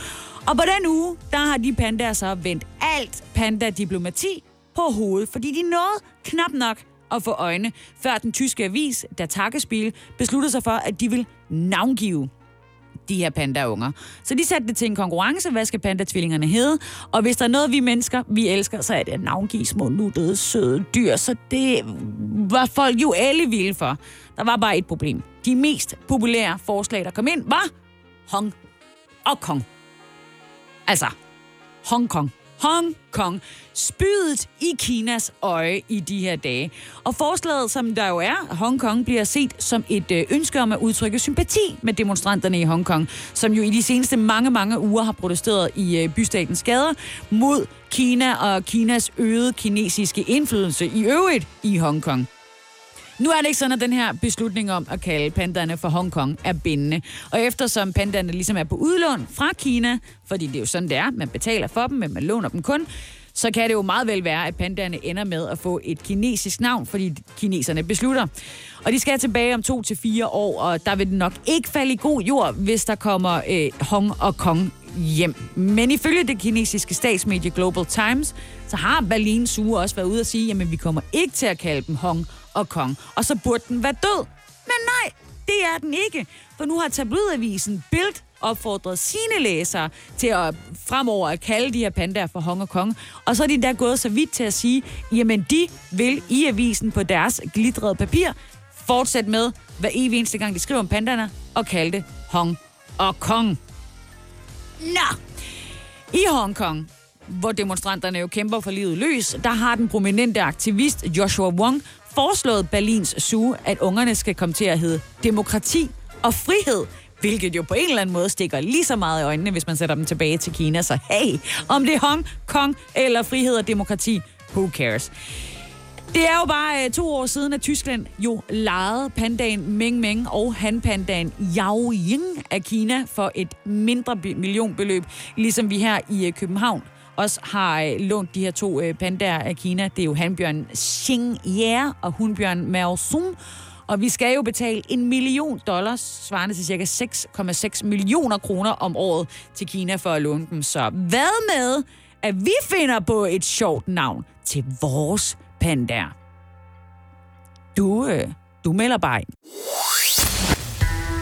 Og på den uge, der har de pandaer så vendt alt pandadiplomati på hovedet, fordi de nåede knap nok at få øjne, før den tyske avis, der Tagesspiel, besluttede sig for, at de vil navngive de her pandaunger. Så de satte det til en konkurrence, hvad skal pandatvillingerne hedde, og hvis der er noget, vi mennesker, vi elsker, så er det at navngive små nuttede, søde dyr, så det var folk jo alle vilde for. Der var bare et problem. De mest populære forslag, der kom ind, var Hong og Kong. Altså, Hong Kong. Hong Kong. Spydet i Kinas øje i de her dage. Og forslaget, som der jo er, Hong Kong, bliver set som et ønske om at udtrykke sympati med demonstranterne i Hong Kong, som jo i de seneste mange, mange uger har protesteret i bystatens gader mod Kina og Kinas øgede kinesiske indflydelse i øvrigt i Hong Kong. Nu er det ikke sådan, at den her beslutning om at kalde pandaerne for Hong Kong er bindende. Og eftersom pandaerne ligesom er på udlån fra Kina, fordi det er jo sådan, det er, man betaler for dem, men man låner dem kun, så kan det jo meget vel være, at pandaerne ender med at få et kinesisk navn, fordi kineserne beslutter. Og de skal tilbage om to til fire år, og der vil det nok ikke falde i god jord, hvis der kommer øh, Hong og Kong hjem. Men ifølge det kinesiske statsmedie Global Times, så har Berlin suge også været ude at sige, jamen vi kommer ikke til at kalde dem Hong og Kong, og så burde den være død. Men nej, det er den ikke. For nu har tabloidavisen Bild opfordret sine læsere til at fremover at kalde de her pandaer for Hong og Kong. Og så er de der gået så vidt til at sige, jamen de vil i avisen på deres glitrede papir fortsætte med, hver evig eneste gang de skriver om pandaerne, og kalde det Hong og Kong. Nå! I Hong Kong, hvor demonstranterne jo kæmper for livet løs, der har den prominente aktivist Joshua Wong foreslået Berlins zoo, at ungerne skal komme til at hedde demokrati og frihed, hvilket jo på en eller anden måde stikker lige så meget i øjnene, hvis man sætter dem tilbage til Kina. Så hey, om det er Hong Kong eller frihed og demokrati, who cares? Det er jo bare to år siden, at Tyskland jo lejede pandaen Ming Ming og hanpandaen Yao Ying af Kina for et mindre millionbeløb, ligesom vi her i København også har lånt de her to pandaer af Kina. Det er jo hanbjørnen Xing Ye og hunbjørnen Mao Zun. Og vi skal jo betale en million dollars, svarende til cirka seks komma seks millioner kroner om året til Kina for at låne dem. Så hvad med, at vi finder på et sjovt navn til vores pandaer? Du, øh, du melder bare ind.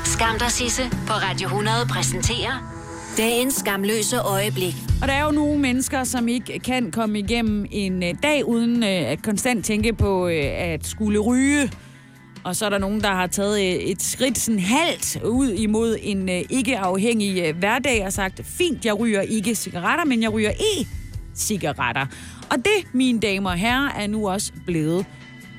Skam dig, Sisse på Radio hundrede præsenterer dagens skamløse øjeblik. Og der er jo nogle mennesker, som ikke kan komme igennem en dag uden at konstant tænke på at skulle ryge. Og så er der nogen, der har taget et skridt sådan halvt ud imod en ikke-afhængig hverdag og sagt, fint, jeg ryger ikke cigaretter, men jeg ryger e-cigaretter. Og det, mine damer og herrer, er nu også blevet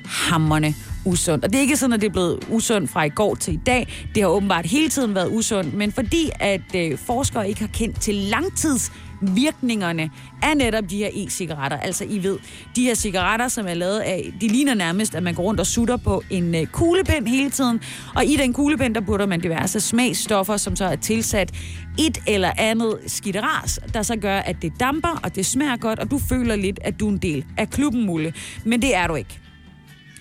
hamrende usundt. Og det er ikke sådan, at det er blevet usundt fra i går til i dag. Det har åbenbart hele tiden været usundt, men fordi at øh, forskere ikke har kendt til langtidsvirkningerne af netop de her e-cigaretter. Altså, I ved, de her cigaretter, som er lavet af, de ligner nærmest, at man går rundt og sutter på en øh, kuglepen hele tiden. Og i den kuglepen, der putter man diverse smagsstoffer, som så er tilsat et eller andet skitteras, der så gør, at det damper, og det smager godt, og du føler lidt, at du er en del af klubben, Mulle. Men det er du ikke.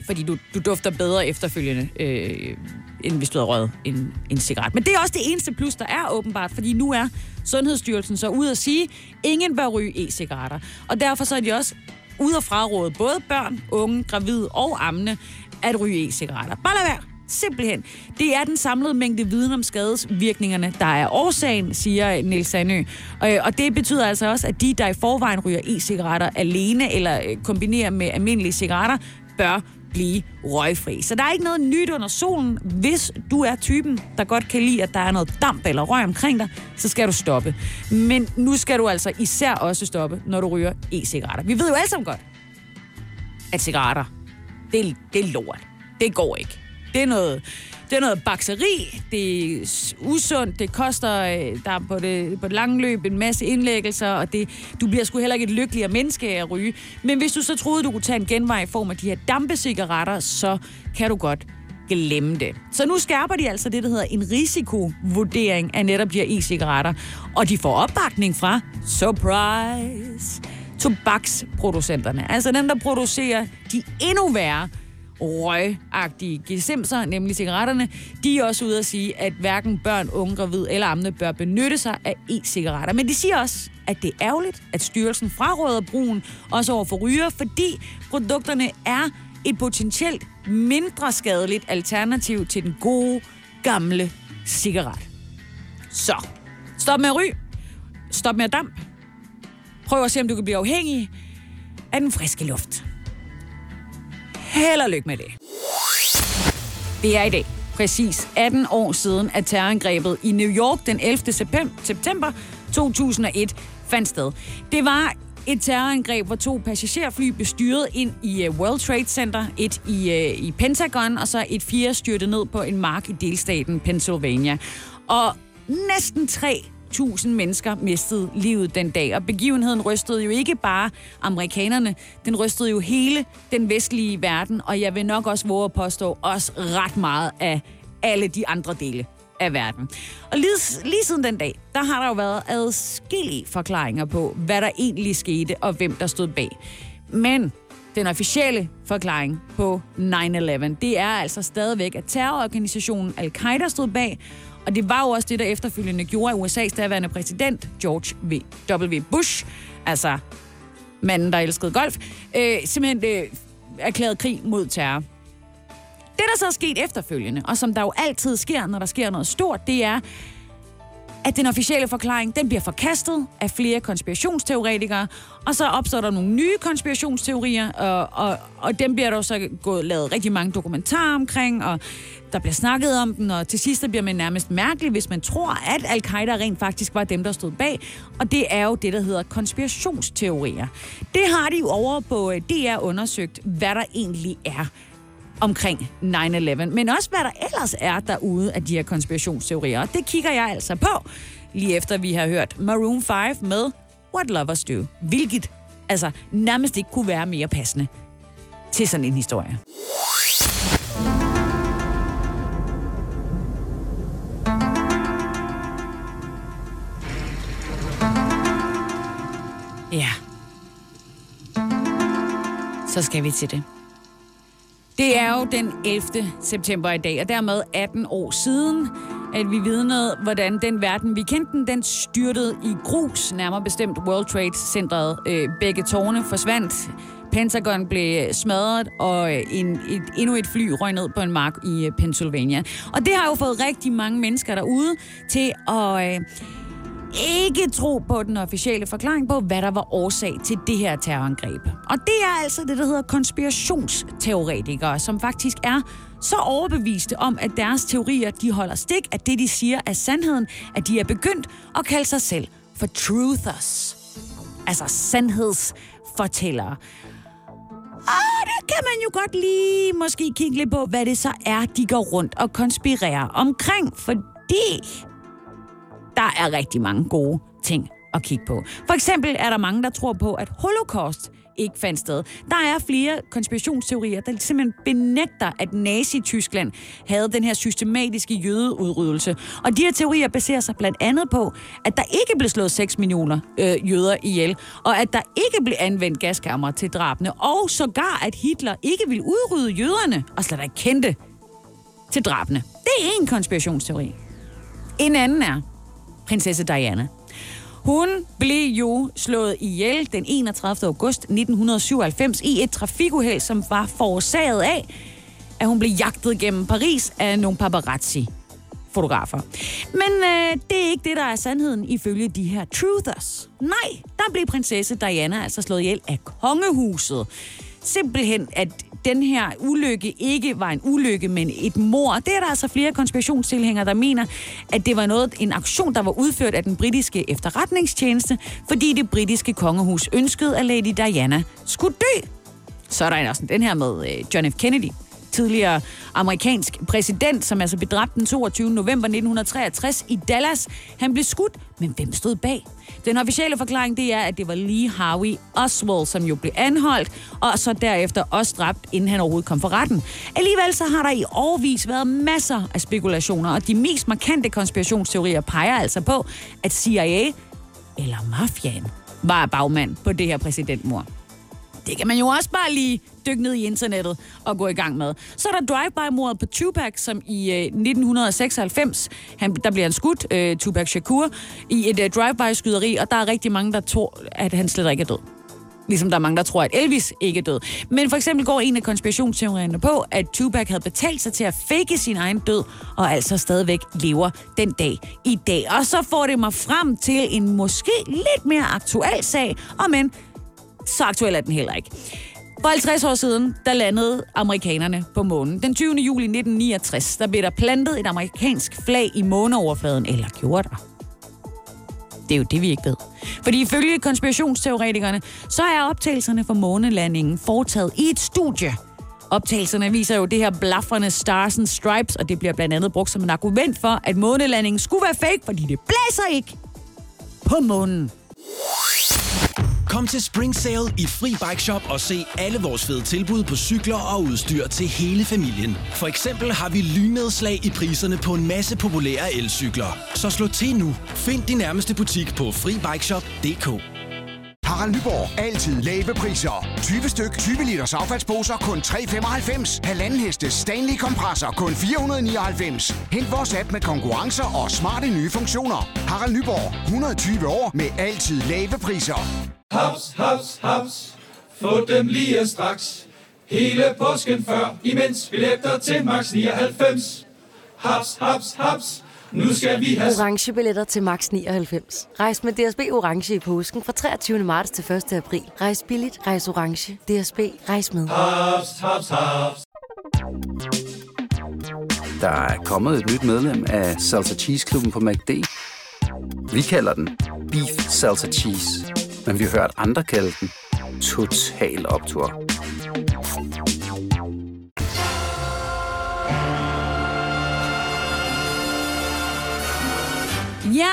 Fordi du, du dufter bedre efterfølgende, øh, end hvis du havde røget en, en cigaret. Men det er også det eneste plus, der er åbenbart, fordi nu er Sundhedsstyrelsen så ude at sige, ingen bør ryge e-cigaretter. Og derfor så er de også ude at fraråde både børn, unge, gravide og ammende at ryge e-cigaretter. Bare lad være. Simpelthen. Det er den samlede mængde viden om skadesvirkningerne, der er årsagen, siger Niels Sandø. Og det betyder altså også, at de, der i forvejen ryger e-cigaretter alene eller kombinerer med almindelige cigaretter, bør blive røgfri. Så der er ikke noget nyt under solen. Hvis du er typen, der godt kan lide, at der er noget damp eller røg omkring dig, så skal du stoppe. Men nu skal du altså især også stoppe, når du ryger e-cigaretter. Vi ved jo alle sammen godt, at cigaretter, det, det er lort. Det går ikke. Det er noget, det er noget bakseri, det er usundt, det koster der på det, på det lange løb en masse indlæggelser, og det, du bliver sgu heller ikke et lykkeligere menneske af at ryge. Men hvis du så troede, du kunne tage en genvej i form af de her dampecigaretter, så kan du godt glemme det. Så nu skærper de altså det, der hedder en risikovurdering af netop de her e-cigaretter, og de får opbakning fra, surprise, tobaksproducenterne. Altså dem, der producerer de endnu værre røgagtige gesimser, nemlig cigaretterne, de er også ude at sige, at hverken børn, unge, gravid eller ammende bør benytte sig af e-cigaretter. Men de siger også, at det er ærgerligt, at styrelsen fraråder brugen også over for ryger, fordi produkterne er et potentielt mindre skadeligt alternativ til den gode, gamle cigaret. Så, stop med at ryge. Stop med at damp. Prøv at se, om du kan blive afhængig af den friske luft. Held og lykke med det. Det er i dag præcis atten år siden, at terrorangrebet i New York den ellevte september to tusind og et fandt sted. Det var et terrorangreb, hvor to passagerfly blev styret ind i World Trade Center, et i, i Pentagon, og så et fjerde styrtet ned på en mark i delstaten Pennsylvania. Og næsten tre tusind mennesker mistede livet den dag, og begivenheden rystede jo ikke bare amerikanerne, den rystede jo hele den vestlige verden, og jeg vil nok også våge at påstå også ret meget af alle de andre dele af verden. Og lige, lige siden den dag, der har der jo været adskillige forklaringer på, hvad der egentlig skete og hvem der stod bag. Men den officielle forklaring på nine eleven, det er altså stadigvæk, at terrororganisationen Al-Qaida stod bag, og det var jo også det, der efterfølgende gjorde, at U S A's daværende præsident George W. Bush, altså manden, der elskede golf, øh, simpelthen øh, erklærede krig mod terror. Det, der så er sket efterfølgende, og som der jo altid sker, når der sker noget stort, det er, at den officielle forklaring, den bliver forkastet af flere konspirationsteoretikere, og så opstår der nogle nye konspirationsteorier, og, og, og dem bliver der så gået, lavet rigtig mange dokumentarer omkring, og der bliver snakket om den, og til sidst bliver man nærmest mærkelig, hvis man tror, at Al-Qaida rent faktisk var dem, der stod bag, og det er jo det, der hedder konspirationsteorier. Det har de jo over på D R undersøgt, hvad der egentlig er omkring nine eleven, men også hvad der ellers er derude af de her konspirationsteorier. Det kigger jeg altså på, lige efter vi har hørt Maroon five med What Lovers Do, hvilket altså nærmest ikke kunne være mere passende til sådan en historie. Ja. Så skal vi til det. Det er jo den ellevte september i dag, og dermed atten år siden, at vi vidnede, hvordan den verden, vi kendte den, den styrtede i grus, nærmere bestemt World Trade-centret. Begge tårne forsvandt, Pentagon blev smadret, og en, et, endnu et fly røg ned på en mark i Pennsylvania. Og det har jo fået rigtig mange mennesker derude til at øh, ikke tro på den officielle forklaring på, hvad der var årsag til det her terrorangreb. Og det er altså det, der hedder konspirationsteoretikere, som faktisk er så overbeviste om, at deres teorier, de holder stik, at det, de siger, er sandheden, at de er begyndt at kalde sig selv for truthers. Altså sandhedsfortællere. Og det kan man jo godt lige måske kigge lidt på, hvad det så er, de går rundt og konspirerer omkring, fordi der er rigtig mange gode ting at kigge på. For eksempel er der mange, der tror på, at holocaust ikke fandt sted. Der er flere konspirationsteorier, der simpelthen benægter, at Nazi-Tyskland havde den her systematiske jødeudryddelse. Og de her teorier baserer sig blandt andet på, at der ikke blev slået seks millioner øh, jøder ihjel, og at der ikke blev anvendt gaskammer til drabene, og sågar, at Hitler ikke ville udrydde jøderne, og slet ikke kendte til drabene. Det er en konspirationsteori. En anden er prinsesse Diana. Hun blev jo slået ihjel den enogtredivte august nitten syvoghalvfems i et trafikuheld, som var forårsaget af, at hun blev jagtet gennem Paris af nogle paparazzi-fotografer. Men øh, det er ikke det, der er sandheden ifølge de her truthers. Nej, der blev prinsesse Diana altså slået ihjel af kongehuset. Simpelthen, at den her ulykke ikke var en ulykke, men et mord. Det er der altså flere konspirationstilhængere, der mener, at det var noget en aktion, der var udført af den britiske efterretningstjeneste, fordi det britiske kongehus ønskede, at Lady Diana skulle dø. Så er der også den her med John F. Kennedy, tidligere amerikansk præsident, som altså blev dræbt den toogtyvende november nitten treogtres i Dallas. Han blev skudt, men hvem stod bag? Den officielle forklaring, det er, at det var Lee Harvey Oswald, som jo blev anholdt, og så derefter også dræbt, inden han overhovedet kom for retten. Alligevel så har der i årevis været masser af spekulationer, og de mest markante konspirationsteorier peger altså på, at C I A eller mafiaen var bagmand på det her præsidentmord. Det kan man jo også bare lige dykke ned i internettet og gå i gang med. Så er der drive-by-mordet på Tupac, som i øh, nitten seksoghalvfems, han, der bliver han skudt, øh, Tupac Shakur, i et øh, drive-by-skyderi, og der er rigtig mange, der tror, at han slet ikke er død. Ligesom der er mange, der tror, at Elvis ikke er død. Men for eksempel går en af konspirationsteorierne på, at Tupac havde betalt sig til at fake sin egen død, og altså stadigvæk lever den dag i dag. Og så får det mig frem til en måske lidt mere aktuel sag, og men så aktuel er den heller ikke. For halvtreds år siden, der landede amerikanerne på månen. Den tyvende juli nitten niogtres, der blev der plantet et amerikansk flag i måneoverfladen. Eller gjorde der? Det er jo det, vi ikke ved. Fordi ifølge konspirationsteoretikerne, så er optagelserne for månelandingen foretaget i et studie. Optagelserne viser jo det her blafrende Stars and Stripes, og det bliver blandt andet brugt som en argument for, at månelandingen skulle være fake, fordi det blæser ikke på månen. Kom til Spring Sale i Fri Bike Shop og se alle vores fede tilbud på cykler og udstyr til hele familien. For eksempel har vi lynnedslag i priserne på en masse populære elcykler. Så slå til nu. Find din nærmeste butik på fri bike shop punktum d k. Harald Nyborg. Altid lave priser. tyve styk, tyve liters affaldsposer kun tre komma femoghalvfems. Halvanden hestes Stanley kompresser kun fire hundrede nioghalvfems. Hent vores app med konkurrencer og smarte nye funktioner. Harald Nyborg. et hundrede og tyve år med altid lave priser. Haps, haps, haps. Få dem lige straks. Hele påsken før, imens billetter til max nioghalvfems. Haps, haps, haps. Nu skal vi have orange billetter til max nioghalvfems. Rejs med D S B Orange i påsken fra treogtyvende marts til første april. Rejs billigt, rejs orange. D S B, rejs med. Hops, hops, hops. Der er kommet et nyt medlem af Salsa Cheese Klubben på McD. Vi kalder den Beef Salsa Cheese, men vi har hørt andre kalde den Total Optur. Ja,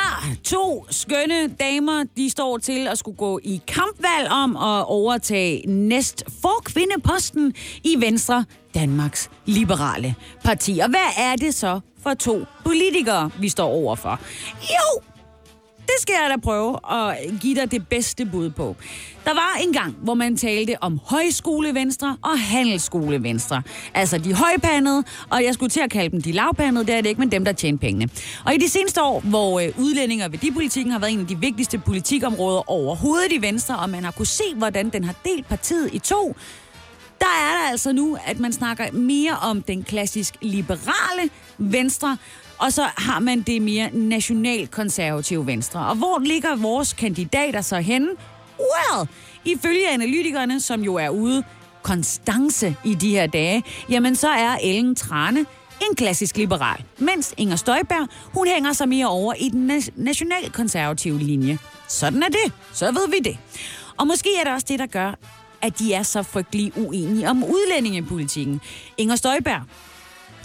to skønne damer, de står til at skulle gå i kampvalg om at overtage næst forkvindeposten i Venstre, Danmarks Liberale Parti. Og hvad er det så for to politikere, vi står overfor? Jo, det skal jeg da prøve at give dig det bedste bud på. Der var en gang, hvor man talte om højskolevenstre og handelskolevenstre. Altså de højpandede, og jeg skulle til at kalde dem de lavpandede, det er det ikke, men dem, der tjener pengene. Og i de seneste år, hvor udlændinge og værdipolitikken har været en af de vigtigste politikområder overhovedet i Venstre, og man har kunne se, hvordan den har delt partiet i to, der er der altså nu, at man snakker mere om den klassisk liberale Venstre, og så har man det mere nationalkonservative Venstre. Og hvor ligger vores kandidater så henne? Well, ifølge analytikerne, som jo er ude konstance i de her dage, jamen så er Ellen Trane en klassisk liberal, mens Inger Støjberg, hun hænger sig mere over i den nationalkonservative linje. Sådan er det. Så ved vi det. Og måske er det også det, der gør, at de er så frygtelig uenige om udlændingepolitikken. Inger Støjberg,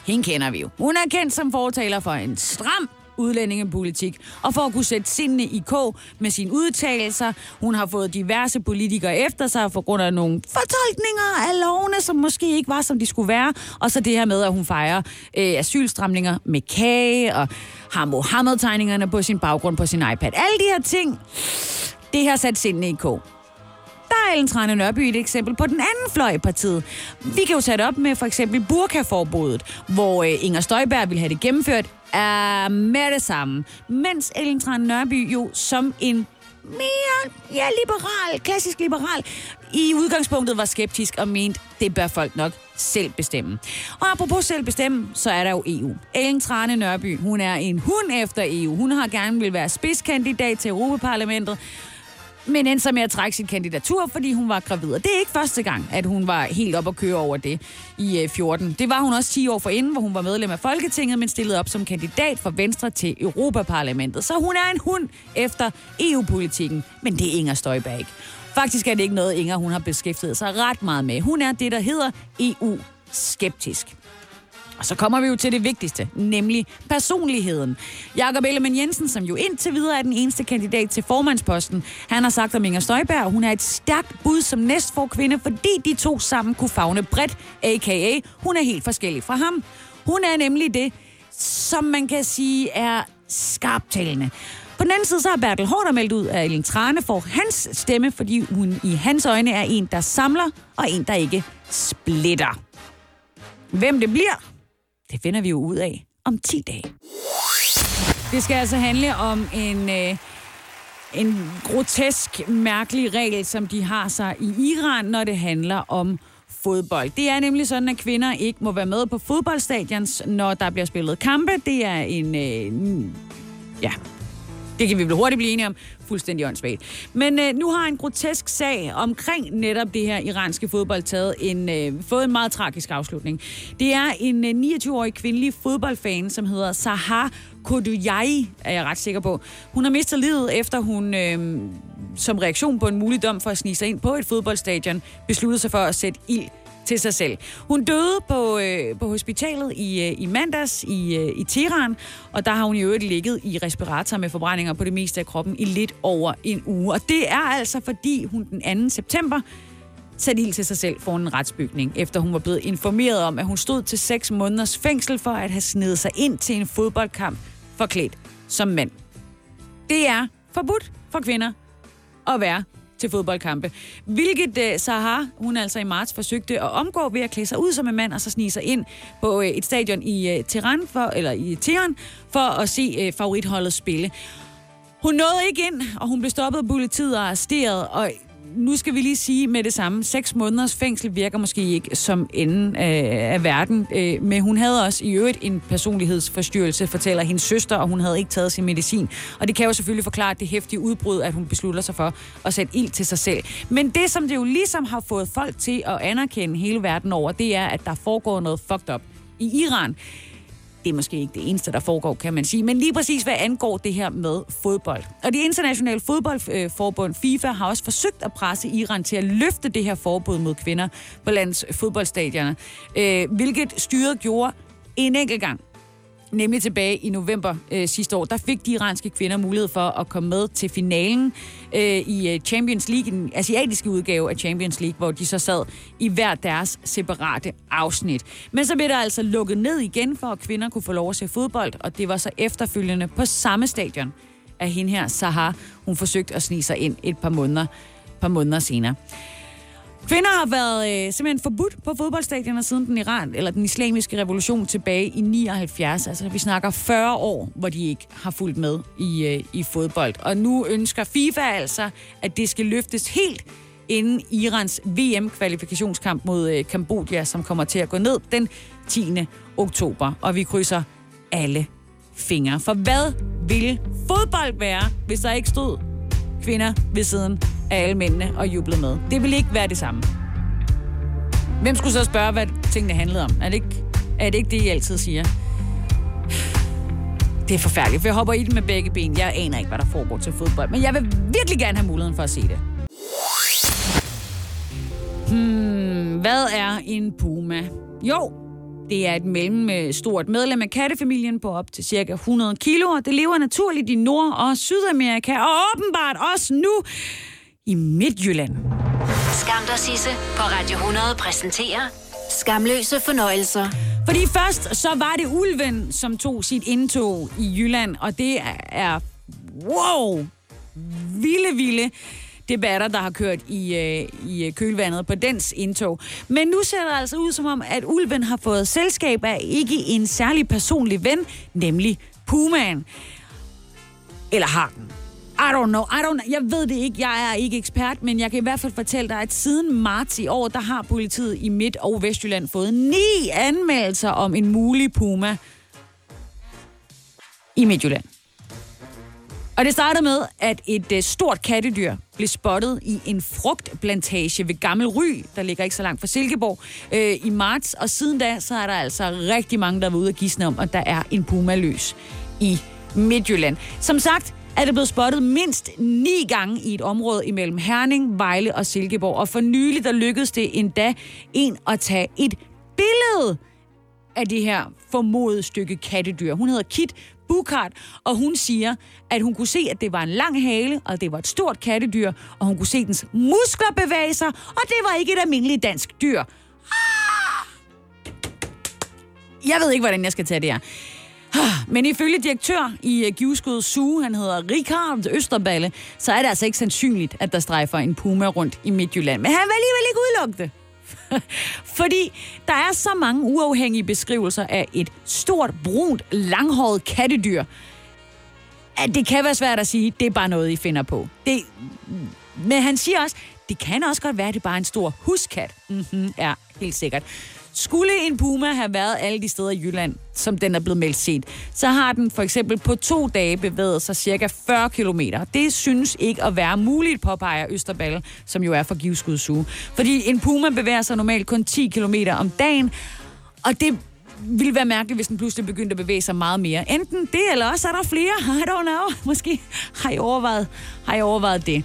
hende kender vi jo. Hun er kendt som fortaler for en stram udlændingepolitik, og for at kunne sætte sindene i kog med sine udtalelser. Hun har fået diverse politikere efter sig for grund af nogle fortolkninger af lovene, som måske ikke var, som de skulle være. Og så det her med, at hun fejrer øh, asylstramninger med kage, og har Mohammed-tegningerne på sin baggrund på sin iPad. Alle de her ting, det har sat sindene i kog. Der er Ellen Trane Nørby et eksempel på den anden fløj i partiet. Vi kan jo sætte op med for eksempel burkaforbuddet, hvor Inger Støjberg ville have det gennemført uh, med det samme. Mens Ellen Trane Nørby jo som en mere ja, liberal, klassisk liberal, i udgangspunktet var skeptisk og mente, det bør folk nok selv bestemme. Og apropos selv bestemme, så er der jo E U. Ellen Trane Nørby, hun er en hund efter E U. Hun har gerne vil være spidskandidat til Europaparlamentet, men endte så med at trække sin kandidatur, fordi hun var gravid. Og det er ikke første gang, at hun var helt op at køre over det i fjorten. Det var hun også ti år forinden, hvor hun var medlem af Folketinget, men stillede op som kandidat for Venstre til Europaparlamentet. Så hun er en hund efter E U-politikken, men det er Inger Støjberg ikke. Faktisk er det ikke noget, Inger hun har beskæftiget sig ret meget med. Hun er det, der hedder E U-skeptisk. Og så kommer vi jo til det vigtigste, nemlig personligheden. Jacob Ellemann-Jensen, som jo indtil videre er den eneste kandidat til formandsposten, han har sagt om Inger Støjberg, hun er et stærkt bud som næstforkvinde, fordi de to sammen kunne favne bredt, a k a hun er helt forskellig fra ham. Hun er nemlig det, som man kan sige er skarptalende. På den anden side så har Bertel Haarder meldt ud, at Ellen Trane får hans stemme, fordi hun i hans øjne er en, der samler, og en, der ikke splitter. Hvem det bliver? Det finder vi jo ud af om ti dage. Det skal altså handle om en, øh, en grotesk, mærkelig regel, som de har sig i Iran, når det handler om fodbold. Det er nemlig sådan, at kvinder ikke må være med på fodboldstadions, når der bliver spillet kampe. Det er en... Øh, ja... Det kan vi vel hurtigt blive enige om. Fuldstændig åndssvagt. Men øh, nu har en grotesk sag omkring netop det her iranske fodbold taget en, øh, fået en meget tragisk afslutning. Det er en øh, niogtyve-årig kvindelig fodboldfan, som hedder Sahar Kodujai, er jeg ret sikker på. Hun har mistet livet, efter hun øh, som reaktion på en mulig dom for at snige sig ind på et fodboldstadion, besluttede sig for at sætte ild til sig selv. Hun døde på, øh, på hospitalet i, øh, i mandags i, øh, i Teheran, og der har hun i øvrigt ligget i respirator med forbrændinger på det meste af kroppen i lidt over en uge. Og det er altså, fordi hun den anden september satte ild til sig selv foran en retsbygning, efter hun var blevet informeret om, at hun stod til seks måneders fængsel for at have snedet sig ind til en fodboldkamp forklædt som mand. Det er forbudt for kvinder at være til fodboldkampe. Hvilket uh, Sahar, hun altså i marts forsøgte at omgå ved at klæde sig ud som en mand og så snige sig ind på uh, et stadion i uh, Teheran for eller i Teheran for at se uh, favoritholdet spille. Hun nåede ikke ind, og hun blev stoppet af politiet og arresteret, og nu skal vi lige sige med det samme, seks måneders fængsel virker måske ikke som enden øh, af verden, øh, men hun havde også i øvrigt en personlighedsforstyrrelse, fortæller hendes søster, og hun havde ikke taget sin medicin. Og det kan jo selvfølgelig forklare det heftige udbrud, at hun beslutter sig for at sætte ild til sig selv. Men det, som det jo ligesom har fået folk til at anerkende hele verden over, det er, at der foregår noget fucked up i Iran. Det er måske ikke det eneste, der foregår, kan man sige. Men lige præcis, hvad angår det her med fodbold. Og det internationale fodboldforbund FIFA har også forsøgt at presse Iran til at løfte det her forbud mod kvinder på landets fodboldstadioner. Hvilket styret gjorde en enkelt gang. Nemlig tilbage i november øh, sidste år, der fik de iranske kvinder mulighed for at komme med til finalen øh, i Champions League, den asiatiske udgave af Champions League, hvor de så sad i hver deres separate afsnit. Men så blev der altså lukket ned igen for, at kvinder kunne få lov at se fodbold, og det var så efterfølgende på samme stadion af hende her, Sahar. Hun forsøgte at snige sig ind et par måneder, par måneder senere. Kvinder har været øh, simpelthen forbudt på fodboldstadioner siden den Iran, eller den islamiske revolution tilbage i nioghalvfjerds. Altså vi snakker fyrre år, hvor de ikke har fulgt med i, øh, i fodbold. Og nu ønsker FIFA altså, at det skal løftes helt inden Irans V M-kvalifikationskamp mod øh, Kambodja, som kommer til at gå ned den tiende oktober. Og vi krydser alle fingre. For hvad ville fodbold være, hvis der ikke stod kvinder ved siden af alle mændene og jublede med? Det ville ikke være det samme. Hvem skulle så spørge, hvad tingene handlede om? Er det ikke, er det, ikke det, I altid siger? Det er forfærdeligt, for jeg hopper i det med begge ben. Jeg aner ikke, hvad der foregår til fodbold, men jeg vil virkelig gerne have muligheden for at se det. Hmm, hvad er en puma? Jo, det er et mellemstort medlem af kattefamilien på op til ca. hundrede kilo, og det lever naturligt i Nord- og Sydamerika, og åbenbart også nu i Midtjylland. Skam dig, Sisse på Radio hundrede præsenterer Skamløse fornøjelser. Fordi først så var det ulven, som tog sit indtog i Jylland, og det er, wow, vilde, vilde debatter, der har kørt i, øh, i kølvandet på dens indtog. Men nu ser det altså ud som om, at ulven har fået selskab af ikke en særlig personlig ven, nemlig pumaen. Eller harken. I don't know, I don't know. Jeg ved det ikke, jeg er ikke ekspert, men jeg kan i hvert fald fortælle dig, at siden marts i år, der har politiet i Midt- og Vestjylland fået ni anmeldelser om en mulig puma i Midtjylland. Og det startede med, at et stort kattedyr blev spottet i en frugtplantage ved Gammel Ry, der ligger ikke så langt fra Silkeborg, øh, i marts. Og siden da, så er der altså rigtig mange, der er ude og gisne om, at der er en puma løs i Midtjylland. Som sagt er det blevet spottet mindst ni gange i et område imellem Herning, Vejle og Silkeborg. Og for nylig, der lykkedes det endda en at tage et billede af det her formodede stykke kattedyr. Hun hedder Kit Bukart, og hun siger, at hun kunne se, at det var en lang hale, og det var et stort kattedyr, og hun kunne se dens muskler bevæge sig, og det var ikke et almindeligt dansk dyr. Jeg ved ikke, hvordan jeg skal tage det her. Men ifølge direktør i Givskud Zoo, han hedder Richard Østerballe, så er det altså ikke sandsynligt, at der strejfer en puma rundt i Midtjylland. Men han vil alligevel ikke udelukke det. Fordi der er så mange uafhængige beskrivelser af et stort, brunt, langhåret kattedyr, at det kan være svært at sige, det er bare noget, I finder på. Det... Men han siger også, det kan også godt være, at det bare er en stor huskat. Mm-hmm, ja, helt sikkert. Skulle en puma have været alle de steder i Jylland, som den er blevet meldt set, så har den for eksempel på to dage bevæget sig cirka fyrre kilometer. Det synes ikke at være muligt, påpeger Østerballe, som jo er fra Givskud Zoo. Fordi en puma bevæger sig normalt kun ti kilometer om dagen, og det ville være mærkeligt, hvis den pludselig begyndte at bevæge sig meget mere. Enten det, eller også er der flere. I don't know. Måske har I overvejet, har I overvejet det.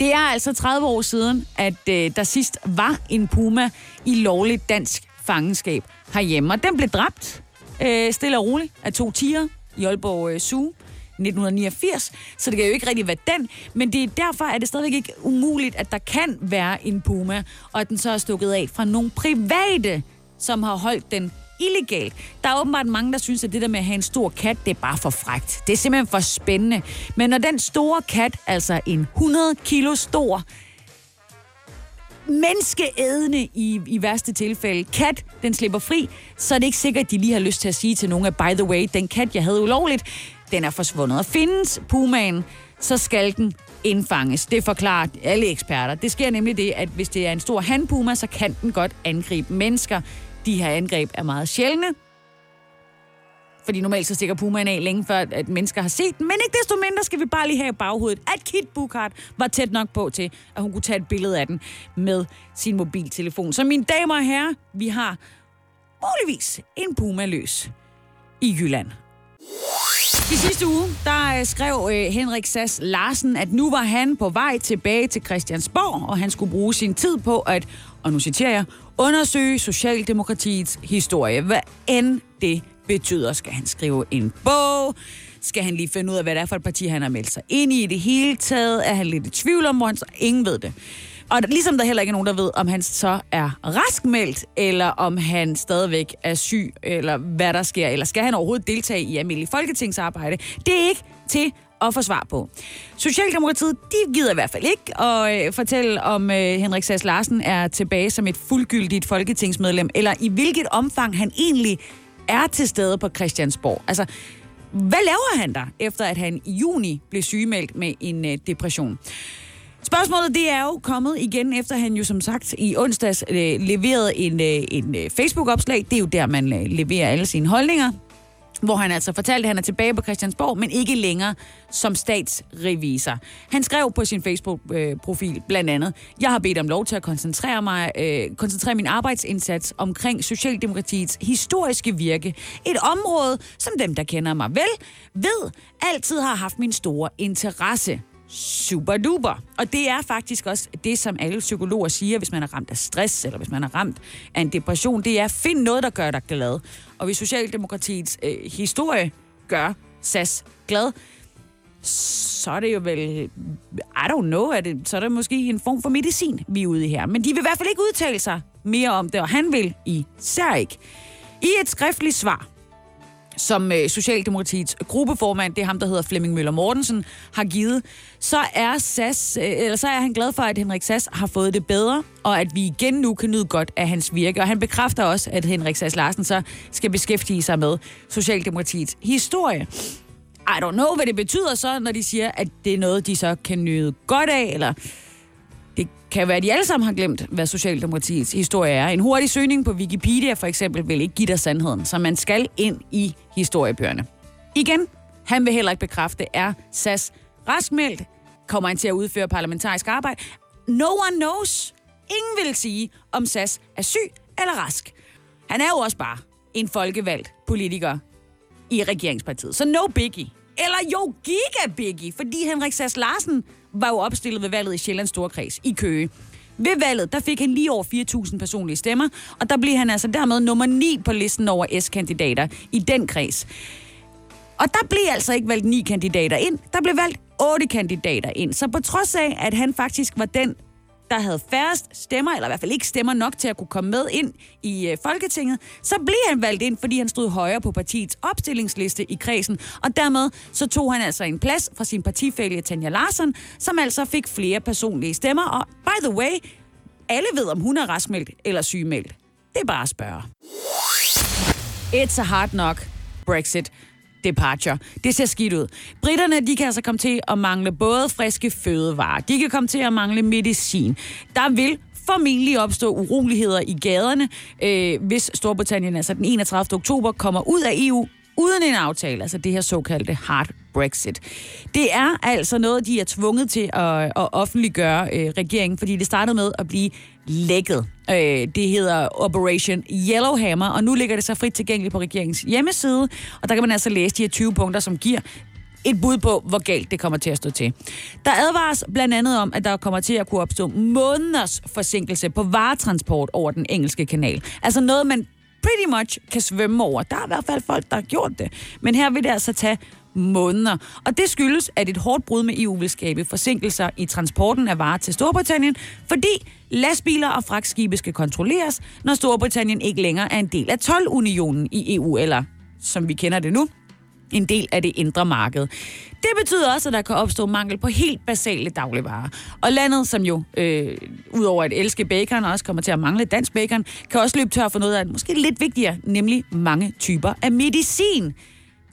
Det er altså tredive år siden, at øh, der sidst var en puma i lovligt dansk fangenskab herhjemme. Og den blev dræbt øh, stille og roligt af to tiger i Aalborg øh, Zoo. nitten niogfirs, så det kan jo ikke rigtig være den, men det er derfor, at det stadigvæk ikke umuligt, at der kan være en puma, og at den så er stukket af fra nogle private, som har holdt den illegalt. Der er åbenbart mange, der synes, at det der med at have en stor kat, det er bare for frækt. Det er simpelthen for spændende. Men når den store kat, altså en hundrede kilo stor, menneskeædende i, i værste tilfælde. Kat, den slipper fri, så er det ikke sikkert, at de lige har lyst til at sige til nogen, at by the way, den kat, jeg havde ulovligt, den er forsvundet. Og findes pumaen, så skal den indfanges. Det forklarer alle eksperter. Det sker nemlig det, at hvis det er en stor hanpuma, så kan den godt angribe mennesker. De her angreb er meget sjældne. Fordi normalt så stikker pumaen af længe før, at mennesker har set den. Men ikke desto mindre skal vi bare lige have i baghovedet, at Kit Buchard var tæt nok på til, at hun kunne tage et billede af den med sin mobiltelefon. Så mine damer og herrer, vi har muligvis en puma løs i Jylland. I sidste uge, der skrev Henrik Sass Larsen, at nu var han på vej tilbage til Christiansborg, og han skulle bruge sin tid på at, og nu citerer jeg, undersøge Socialdemokratiets historie. Hvad end det betyder. Skal han skrive en bog? Skal han lige finde ud af, hvad det er for et parti, han har meldt sig ind i i det hele taget? Er han lidt i tvivl om, hvor han så? Ingen ved det. Og ligesom der heller ikke er nogen, der ved, om han så er raskmeldt, eller om han stadigvæk er syg, eller hvad der sker, eller skal han overhovedet deltage i almindelig folketingsarbejde? Det er ikke til at få svar på. Socialdemokratiet, de gider i hvert fald ikke at øh, fortælle, om øh, Henrik Sass Larsen er tilbage som et fuldgyldigt folketingsmedlem, eller i hvilket omfang han egentlig er til stede på Christiansborg. Altså, hvad laver han der, efter at han i juni blev sygemeldt med en øh, depression? Spørgsmålet, det er jo kommet igen, efter han jo som sagt i onsdags øh, leverede en, øh, en Facebook-opslag. Det er jo der, man øh, leverer alle sine holdninger. Hvor han altså fortalte, at han er tilbage på Christiansborg, men ikke længere som statsrevisor. Han skrev på sin Facebook-profil blandt andet, jeg har bedt om lov til at koncentrere, mig, øh, koncentrere min arbejdsindsats omkring Socialdemokratiets historiske virke. Et område, som dem, der kender mig vel, ved altid har haft min store interesse. Super duper. Og det er faktisk også det, som alle psykologer siger, hvis man er ramt af stress, eller hvis man er ramt af en depression, det er, find noget, der gør dig glad. Og hvis Socialdemokratiets øh, historie gør Sass glad, så er det jo vel, I don't know, er det, så er det måske en form for medicin, vi er ude i her. Men de vil i hvert fald ikke udtale sig mere om det, og han vil især ikke. I et skriftligt svar, som Socialdemokratiets gruppeformand, det er ham, der hedder Flemming Møller Mortensen, har givet, så er, Sass, eller så er han glad for, at Henrik Sass har fået det bedre, og at vi igen nu kan nyde godt af hans virke. Og han bekræfter også, at Henrik Sass Larsen så skal beskæftige sig med Socialdemokratiets historie. I don't know, hvad det betyder så, når de siger, at det er noget, de så kan nyde godt af, eller det kan være, at de alle sammen har glemt, hvad Socialdemokratiets historie er. En hurtig søgning på Wikipedia for eksempel vil ikke give dig sandheden, så man skal ind i historiebøgerne. Igen, han vil heller ikke bekræfte, er Sass raskmeldt? Kommer han til at udføre parlamentarisk arbejde? No one knows. Ingen vil sige, om Sass er syg eller rask. Han er jo også bare en folkevalgt politiker i regeringspartiet, så no biggie. Eller jo giga biggie, fordi Henrik Sass Larsen var jo opstillet ved valget i Sjællands Storkreds i Køge. Ved valget, der fik han lige over fire tusind personlige stemmer, og der blev han altså dermed nummer ni på listen over S-kandidater i den kreds. Og der blev altså ikke valgt ni kandidater ind, der blev valgt otte kandidater ind. Så på trods af, at han faktisk var den, der havde færrest stemmer, eller i hvert fald ikke stemmer nok til at kunne komme med ind i Folketinget, så blev han valgt ind, fordi han stod højere på partiets opstillingsliste i kredsen, og dermed så tog han altså en plads fra sin partifælle Tanja Larsson, som altså fik flere personlige stemmer, og by the way, alle ved, om hun er raskmeldt eller sygemeldt. Det er bare at spørge. It's a hard knock Brexit departure. Det ser skidt ud. Briterne, de kan altså komme til at mangle både friske fødevarer. De kan komme til at mangle medicin. Der vil formentlig opstå uroligheder i gaderne, øh, hvis Storbritannien altså den enogtredivte oktober kommer ud af E U uden en aftale, altså det her såkaldte hard Brexit. Det er altså noget, de er tvunget til at, at offentliggøre øh, regeringen, fordi det startede med at blive lækket. Øh, det hedder Operation Yellowhammer, og nu ligger det så frit tilgængeligt på regeringens hjemmeside, og der kan man altså læse de her tyve punkter, som giver et bud på, hvor galt det kommer til at stå til. Der advares blandt andet om, at der kommer til at kunne opstå måneders forsinkelse på varetransport over den engelske kanal. Altså noget, man pretty much kan svømme over. Der er i hvert fald folk, der har gjort det. Men her vil det altså tage måneder. Og det skyldes, at et hårdt brud med E U vil skabe forsinkelser i transporten af varer til Storbritannien, fordi lastbiler og fragtskibe skal kontrolleres, når Storbritannien ikke længere er en del af toldunionen i E U, eller som vi kender det nu, en del af det indre marked. Det betyder også, at der kan opstå mangel på helt basale dagligvarer. Og landet, som jo, øh, udover at elske bacon, også kommer til at mangle dansk bacon, kan også løbe tør for noget af måske lidt vigtigere, nemlig mange typer af medicin.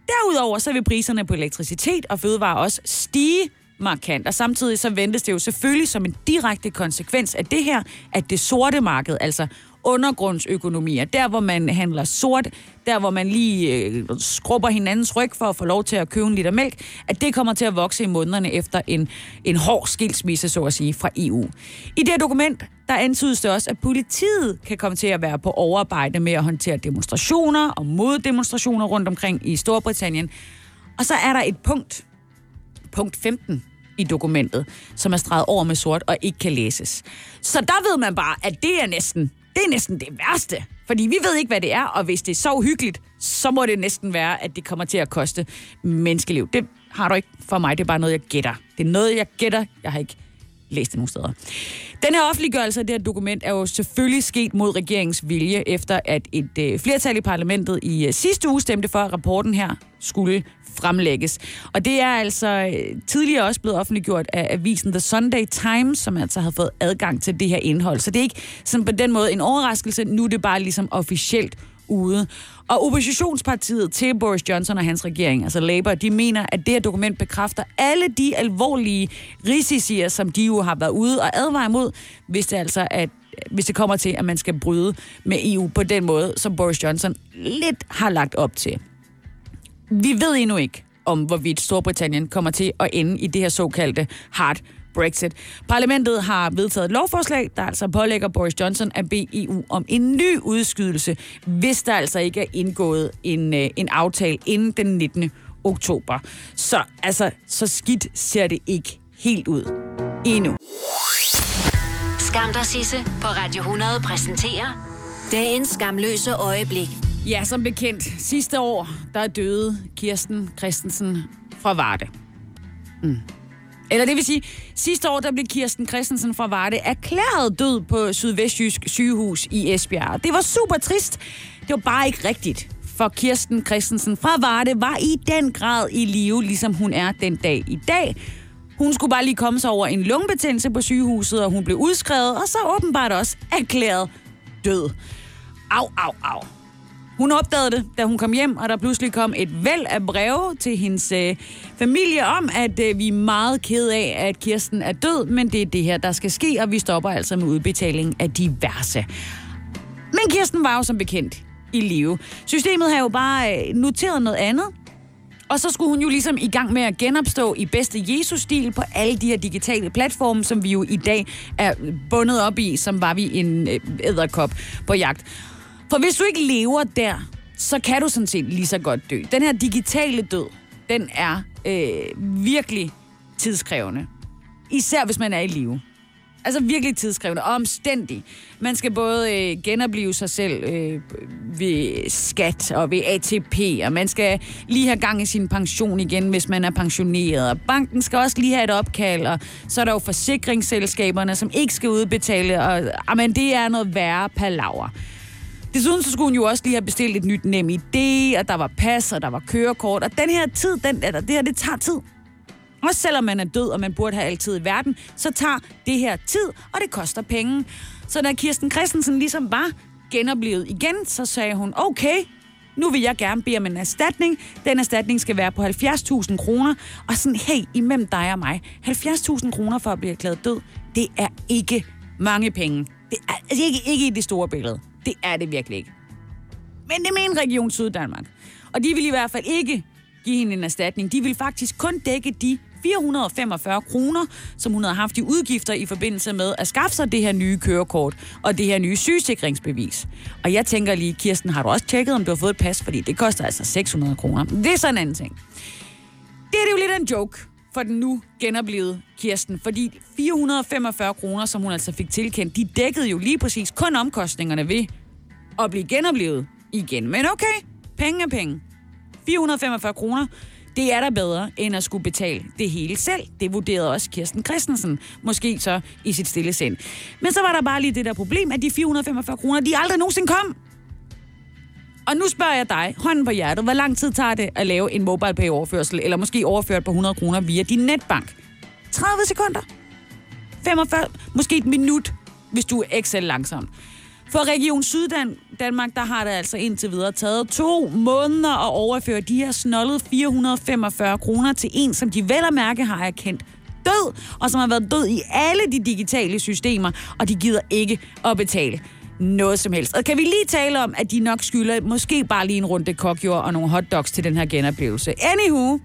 Derudover så vil priserne på elektricitet og fødevarer også stige markant, og samtidig så ventes det jo selvfølgelig som en direkte konsekvens af det her, at det sorte marked, altså undergrundsøkonomier, der hvor man handler sort, der hvor man lige øh, skrubber hinandens ryg for at få lov til at købe en liter mælk, at det kommer til at vokse i månederne efter en, en hård skilsmisse, så at sige, fra E U. I det dokument, der antydes det også, at politiet kan komme til at være på overarbejde med at håndtere demonstrationer og moddemonstrationer rundt omkring i Storbritannien. Og så er der et punkt, punkt femten, i dokumentet, som er streget over med sort og ikke kan læses. Så der ved man bare, at det er næsten Det er næsten det værste, fordi vi ved ikke, hvad det er, og hvis det er så uhyggeligt, så må det næsten være, at det kommer til at koste menneskeliv. Det har du ikke for mig, det er bare noget, jeg gætter. Det er noget, jeg gætter, jeg har ikke læst det nogen steder. Den her offentliggørelse af det her dokument er jo selvfølgelig sket mod regeringens vilje, efter at et øh, flertal i parlamentet i øh, sidste uge stemte for, at rapporten her skulle fremlægges. Og det er altså øh, tidligere også blevet offentliggjort af avisen The Sunday Times, som altså havde fået adgang til det her indhold. Så det er ikke sådan på den måde en overraskelse, nu er det bare ligesom officielt ude. Og oppositionspartiet til Boris Johnson og hans regering, altså Labour, de mener, at det her dokument bekræfter alle de alvorlige risici, som de jo har været ude og advare imod, hvis det altså at hvis det kommer til, at man skal bryde med E U på den måde, som Boris Johnson lidt har lagt op til. Vi ved endnu ikke, om hvorvidt Storbritannien kommer til at ende i det her såkaldte hard Brexit. Parlamentet har vedtaget et lovforslag, der altså pålægger Boris Johnson at bede E U om en ny udskydelse, hvis der altså ikke er indgået en, en aftale inden den nittende oktober. Så altså, så skidt ser det ikke helt ud endnu. Skam dig, Sisse på Radio hundrede præsenterer dagens skamløse øjeblik. Ja, som bekendt, sidste år, der døde Kirsten Christensen fra Varde. Mm. Eller det vil sige, sidste år der blev Kirsten Christensen fra Varde erklæret død på Sydvestjysk Sygehus i Esbjerg. Det var super trist. Det var bare ikke rigtigt, for Kirsten Christensen fra Varde var i den grad i live, ligesom hun er den dag i dag. Hun skulle bare lige komme sig over en lungebetændelse på sygehuset, og hun blev udskrevet, og så åbenbart også erklæret død. Au, au, au. Hun opdagede det, da hun kom hjem, og der pludselig kom et væld af breve til hendes øh, familie om, at øh, vi er meget ked af, at Kirsten er død, men det er det her, der skal ske, og vi stopper altså med udbetaling af diverse. Men Kirsten var jo som bekendt i live. Systemet har jo bare øh, noteret noget andet, og så skulle hun jo ligesom i gang med at genopstå i bedste Jesus-stil på alle de her digitale platforme, som vi jo i dag er bundet op i, som var vi en øh, edderkop på jagt. For hvis du ikke lever der, så kan du sådan set lige så godt dø. Den her digitale død, den er øh, virkelig tidskrævende. Især hvis man er i live. Altså virkelig tidskrævende og omstændig. Man skal både øh, genopleve sig selv øh, ved skat og ved A T P, og man skal lige have gang i sin pension igen, hvis man er pensioneret. Og banken skal også lige have et opkald, og så er der jo forsikringsselskaberne, som ikke skal udbetale, og amen, det er noget værre palaver. Desuden så skulle hun jo også lige have bestilt et nyt NemID, og der var pas, og der var kørekort. Og den her tid, den, det her, det tager tid. Også selvom man er død, og man burde have altid i verden, så tager det her tid, og det koster penge. Så da Kirsten Christensen ligesom var genoplevet igen, så sagde hun, okay, nu vil jeg gerne bede om en erstatning. Den erstatning skal være på halvfjerds tusind kroner. Og sådan, hey, imellem dig og mig, halvfjerds tusind kroner for at blive erklæret død, det er ikke mange penge. Det er altså ikke, ikke i det store billede. Det er det virkelig ikke. Men det mener Region Syddanmark. Og de vil i hvert fald ikke give hende en erstatning. De vil faktisk kun dække de fire hundrede og femogfyrre kroner, som hun havde haft i udgifter i forbindelse med at skaffe sig det her nye kørekort og det her nye sygesikringsbevis. Og jeg tænker lige, Kirsten, har du også tjekket, om du har fået et pas? Fordi det koster altså seks hundrede kroner. Det er sådan en anden ting. Det er jo lidt af en joke for den nu genoplevede Kirsten, fordi fire hundrede og femogfyrre kroner, som hun altså fik tilkendt, de dækkede jo lige præcis kun omkostningerne ved at blive genoplevet igen. Men okay, penge er penge. fire hundrede og femogfyrre kroner, det er da bedre, end at skulle betale det hele selv. Det vurderede også Kirsten Christensen, måske så i sit stille sind. Men så var der bare lige det der problem, at de fire hundrede og femogfyrre kroner, de aldrig nogensinde kom. Og nu spørger jeg dig, hånden på hjertet, hvor lang tid tager det at lave en MobilePay-overførsel, eller måske overføre et par hundrede kroner via din netbank? tredive sekunder. femogfyrre, måske et minut, hvis du er Excel langsom. For Region Syddanmark, der har det altså indtil videre taget to måneder at overføre de her snollede fire hundrede og femogfyrre kroner til en, som de vel at mærke har erkendt død, og som har været død i alle de digitale systemer, og de gider ikke at betale noget som helst. Og kan vi lige tale om, at de nok skylder måske bare lige en runde kokjord og nogle hotdogs til den her genoplevelse. Anywho,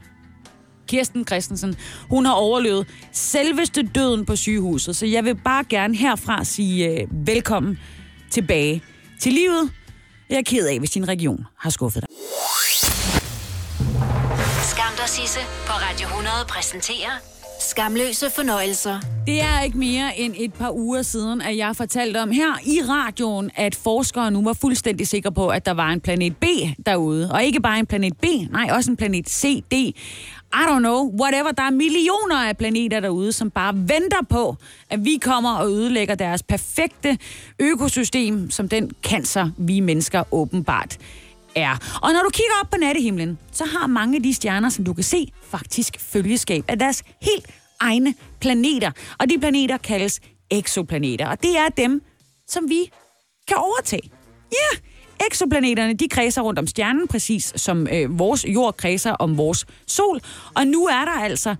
Kirsten Christensen, hun har overlevet selveste døden på sygehuset, så jeg vil bare gerne herfra sige øh, velkommen tilbage til livet. Jeg er ked af, hvis din region har skuffet dig. Skam dig, Sisse, på Radio hundrede præsenterer Skamløse fornøjelser. Det er ikke mere end et par uger siden, at jeg fortalte om her i radioen, at forskere nu var fuldstændig sikre på, at der var en planet B derude. Og ikke bare en planet B, nej, også en planet C, D. I don't know, whatever. Der er millioner af planeter derude, som bare venter på, at vi kommer og ødelægger deres perfekte økosystem, som den cancer, vi mennesker åbenbart er. Og når du kigger op på nattehimlen, så har mange af de stjerner, som du kan se, faktisk følgeskab af deres helt egne planeter. Og de planeter kaldes exoplaneter, og det er dem, som vi kan overtage. Ja, yeah. Exoplaneterne, de kredser rundt om stjernen, præcis som øh, vores jord kredser om vores sol. Og nu er der altså,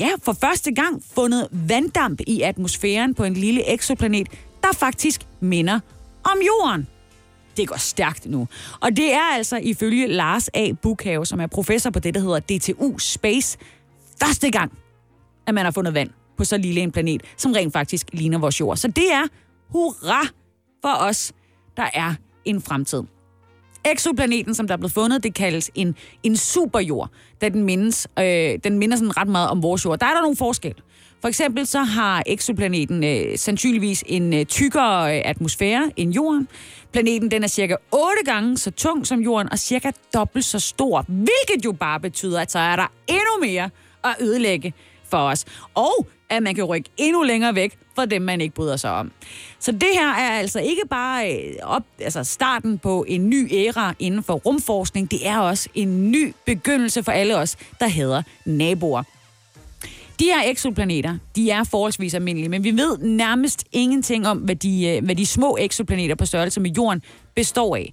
ja, for første gang fundet vanddamp i atmosfæren på en lille exoplanet, der faktisk minder om jorden. Det går stærkt nu. Og det er altså ifølge Lars A. Buchave, som er professor på det, der hedder D T U Space, første gang, at man har fundet vand på så lille en planet, som rent faktisk ligner vores jord. Så det er hurra for os, der er en fremtid. Exoplaneten, som der er blevet fundet, det kaldes en, en superjord, da den, mindes, øh, den minder sådan ret meget om vores jord. Der er der nogle forskelle. For eksempel så har exoplaneten øh, sandsynligvis en øh, tykkere øh, atmosfære end jorden. Planeten den er cirka otte gange så tung som jorden og cirka dobbelt så stor, hvilket jo bare betyder, at så er der endnu mere at ødelægge for os. Og at man kan rykke endnu længere væk fra dem, man ikke bryder sig om. Så det her er altså ikke bare øh, op, altså starten på en ny æra inden for rumforskning. Det er også en ny begyndelse for alle os, der hedder naboer. De her exoplaneter, de er forholdsvis almindelige, men vi ved nærmest ingenting om, hvad de, hvad de små exoplaneter på størrelse med jorden består af.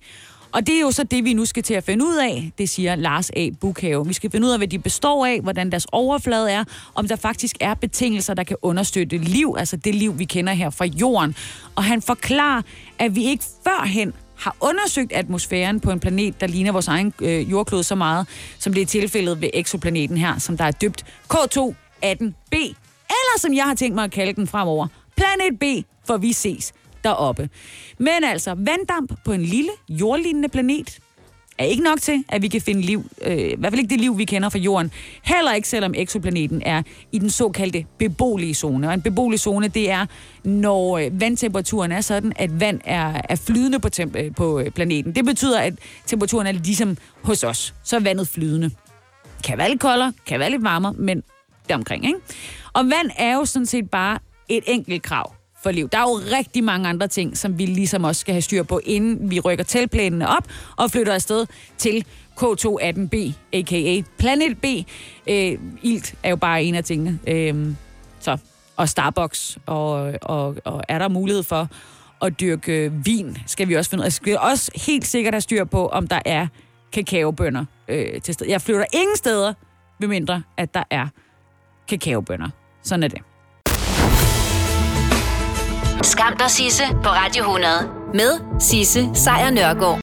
Og det er jo så det, vi nu skal til at finde ud af, det siger Lars A. Buchave. Vi skal finde ud af, hvad de består af, hvordan deres overflade er, om der faktisk er betingelser, der kan understøtte liv, altså det liv, vi kender her fra jorden. Og han forklarer, at vi ikke førhen har undersøgt atmosfæren på en planet, der ligner vores egen øh, jordklode så meget, som det er tilfældet ved exoplaneten her, som der er døbt K to atten B, eller som jeg har tænkt mig at kalde den fremover, Planet B, for vi ses deroppe. Men altså, vanddamp på en lille, jordlignende planet er ikke nok til, at vi kan finde liv, øh, i hvert fald ikke det liv, vi kender fra jorden, heller ikke selvom exoplaneten er i den såkaldte beboelige zone. Og en beboelig zone, det er, når øh, vandtemperaturen er sådan, at vand er, er flydende på, temp- på øh, planeten. Det betyder, at temperaturen er ligesom hos os, så er vandet flydende. Kan være lidt koldere, kan være lidt varmere, men omkring, ikke? Og vand er jo sådan set bare et enkelt krav for liv. Der er jo rigtig mange andre ting, som vi ligesom også skal have styr på, inden vi rykker teltplanene op og flytter afsted til K to atten B, a k a. Planet B. Øh, ilt er jo bare en af tingene. Øh, så, og Starbucks, og, og, og er der mulighed for at dyrke vin, skal vi også finde ud af. Skal vi også helt sikkert have styr på, om der er kakaobønner øh, til sted. Jeg flytter ingen steder, medmindre at der er kakaobønner. Sådan er det. Skam dig, Sisse, på Radio hundrede med Sisse Sejr Nørregård.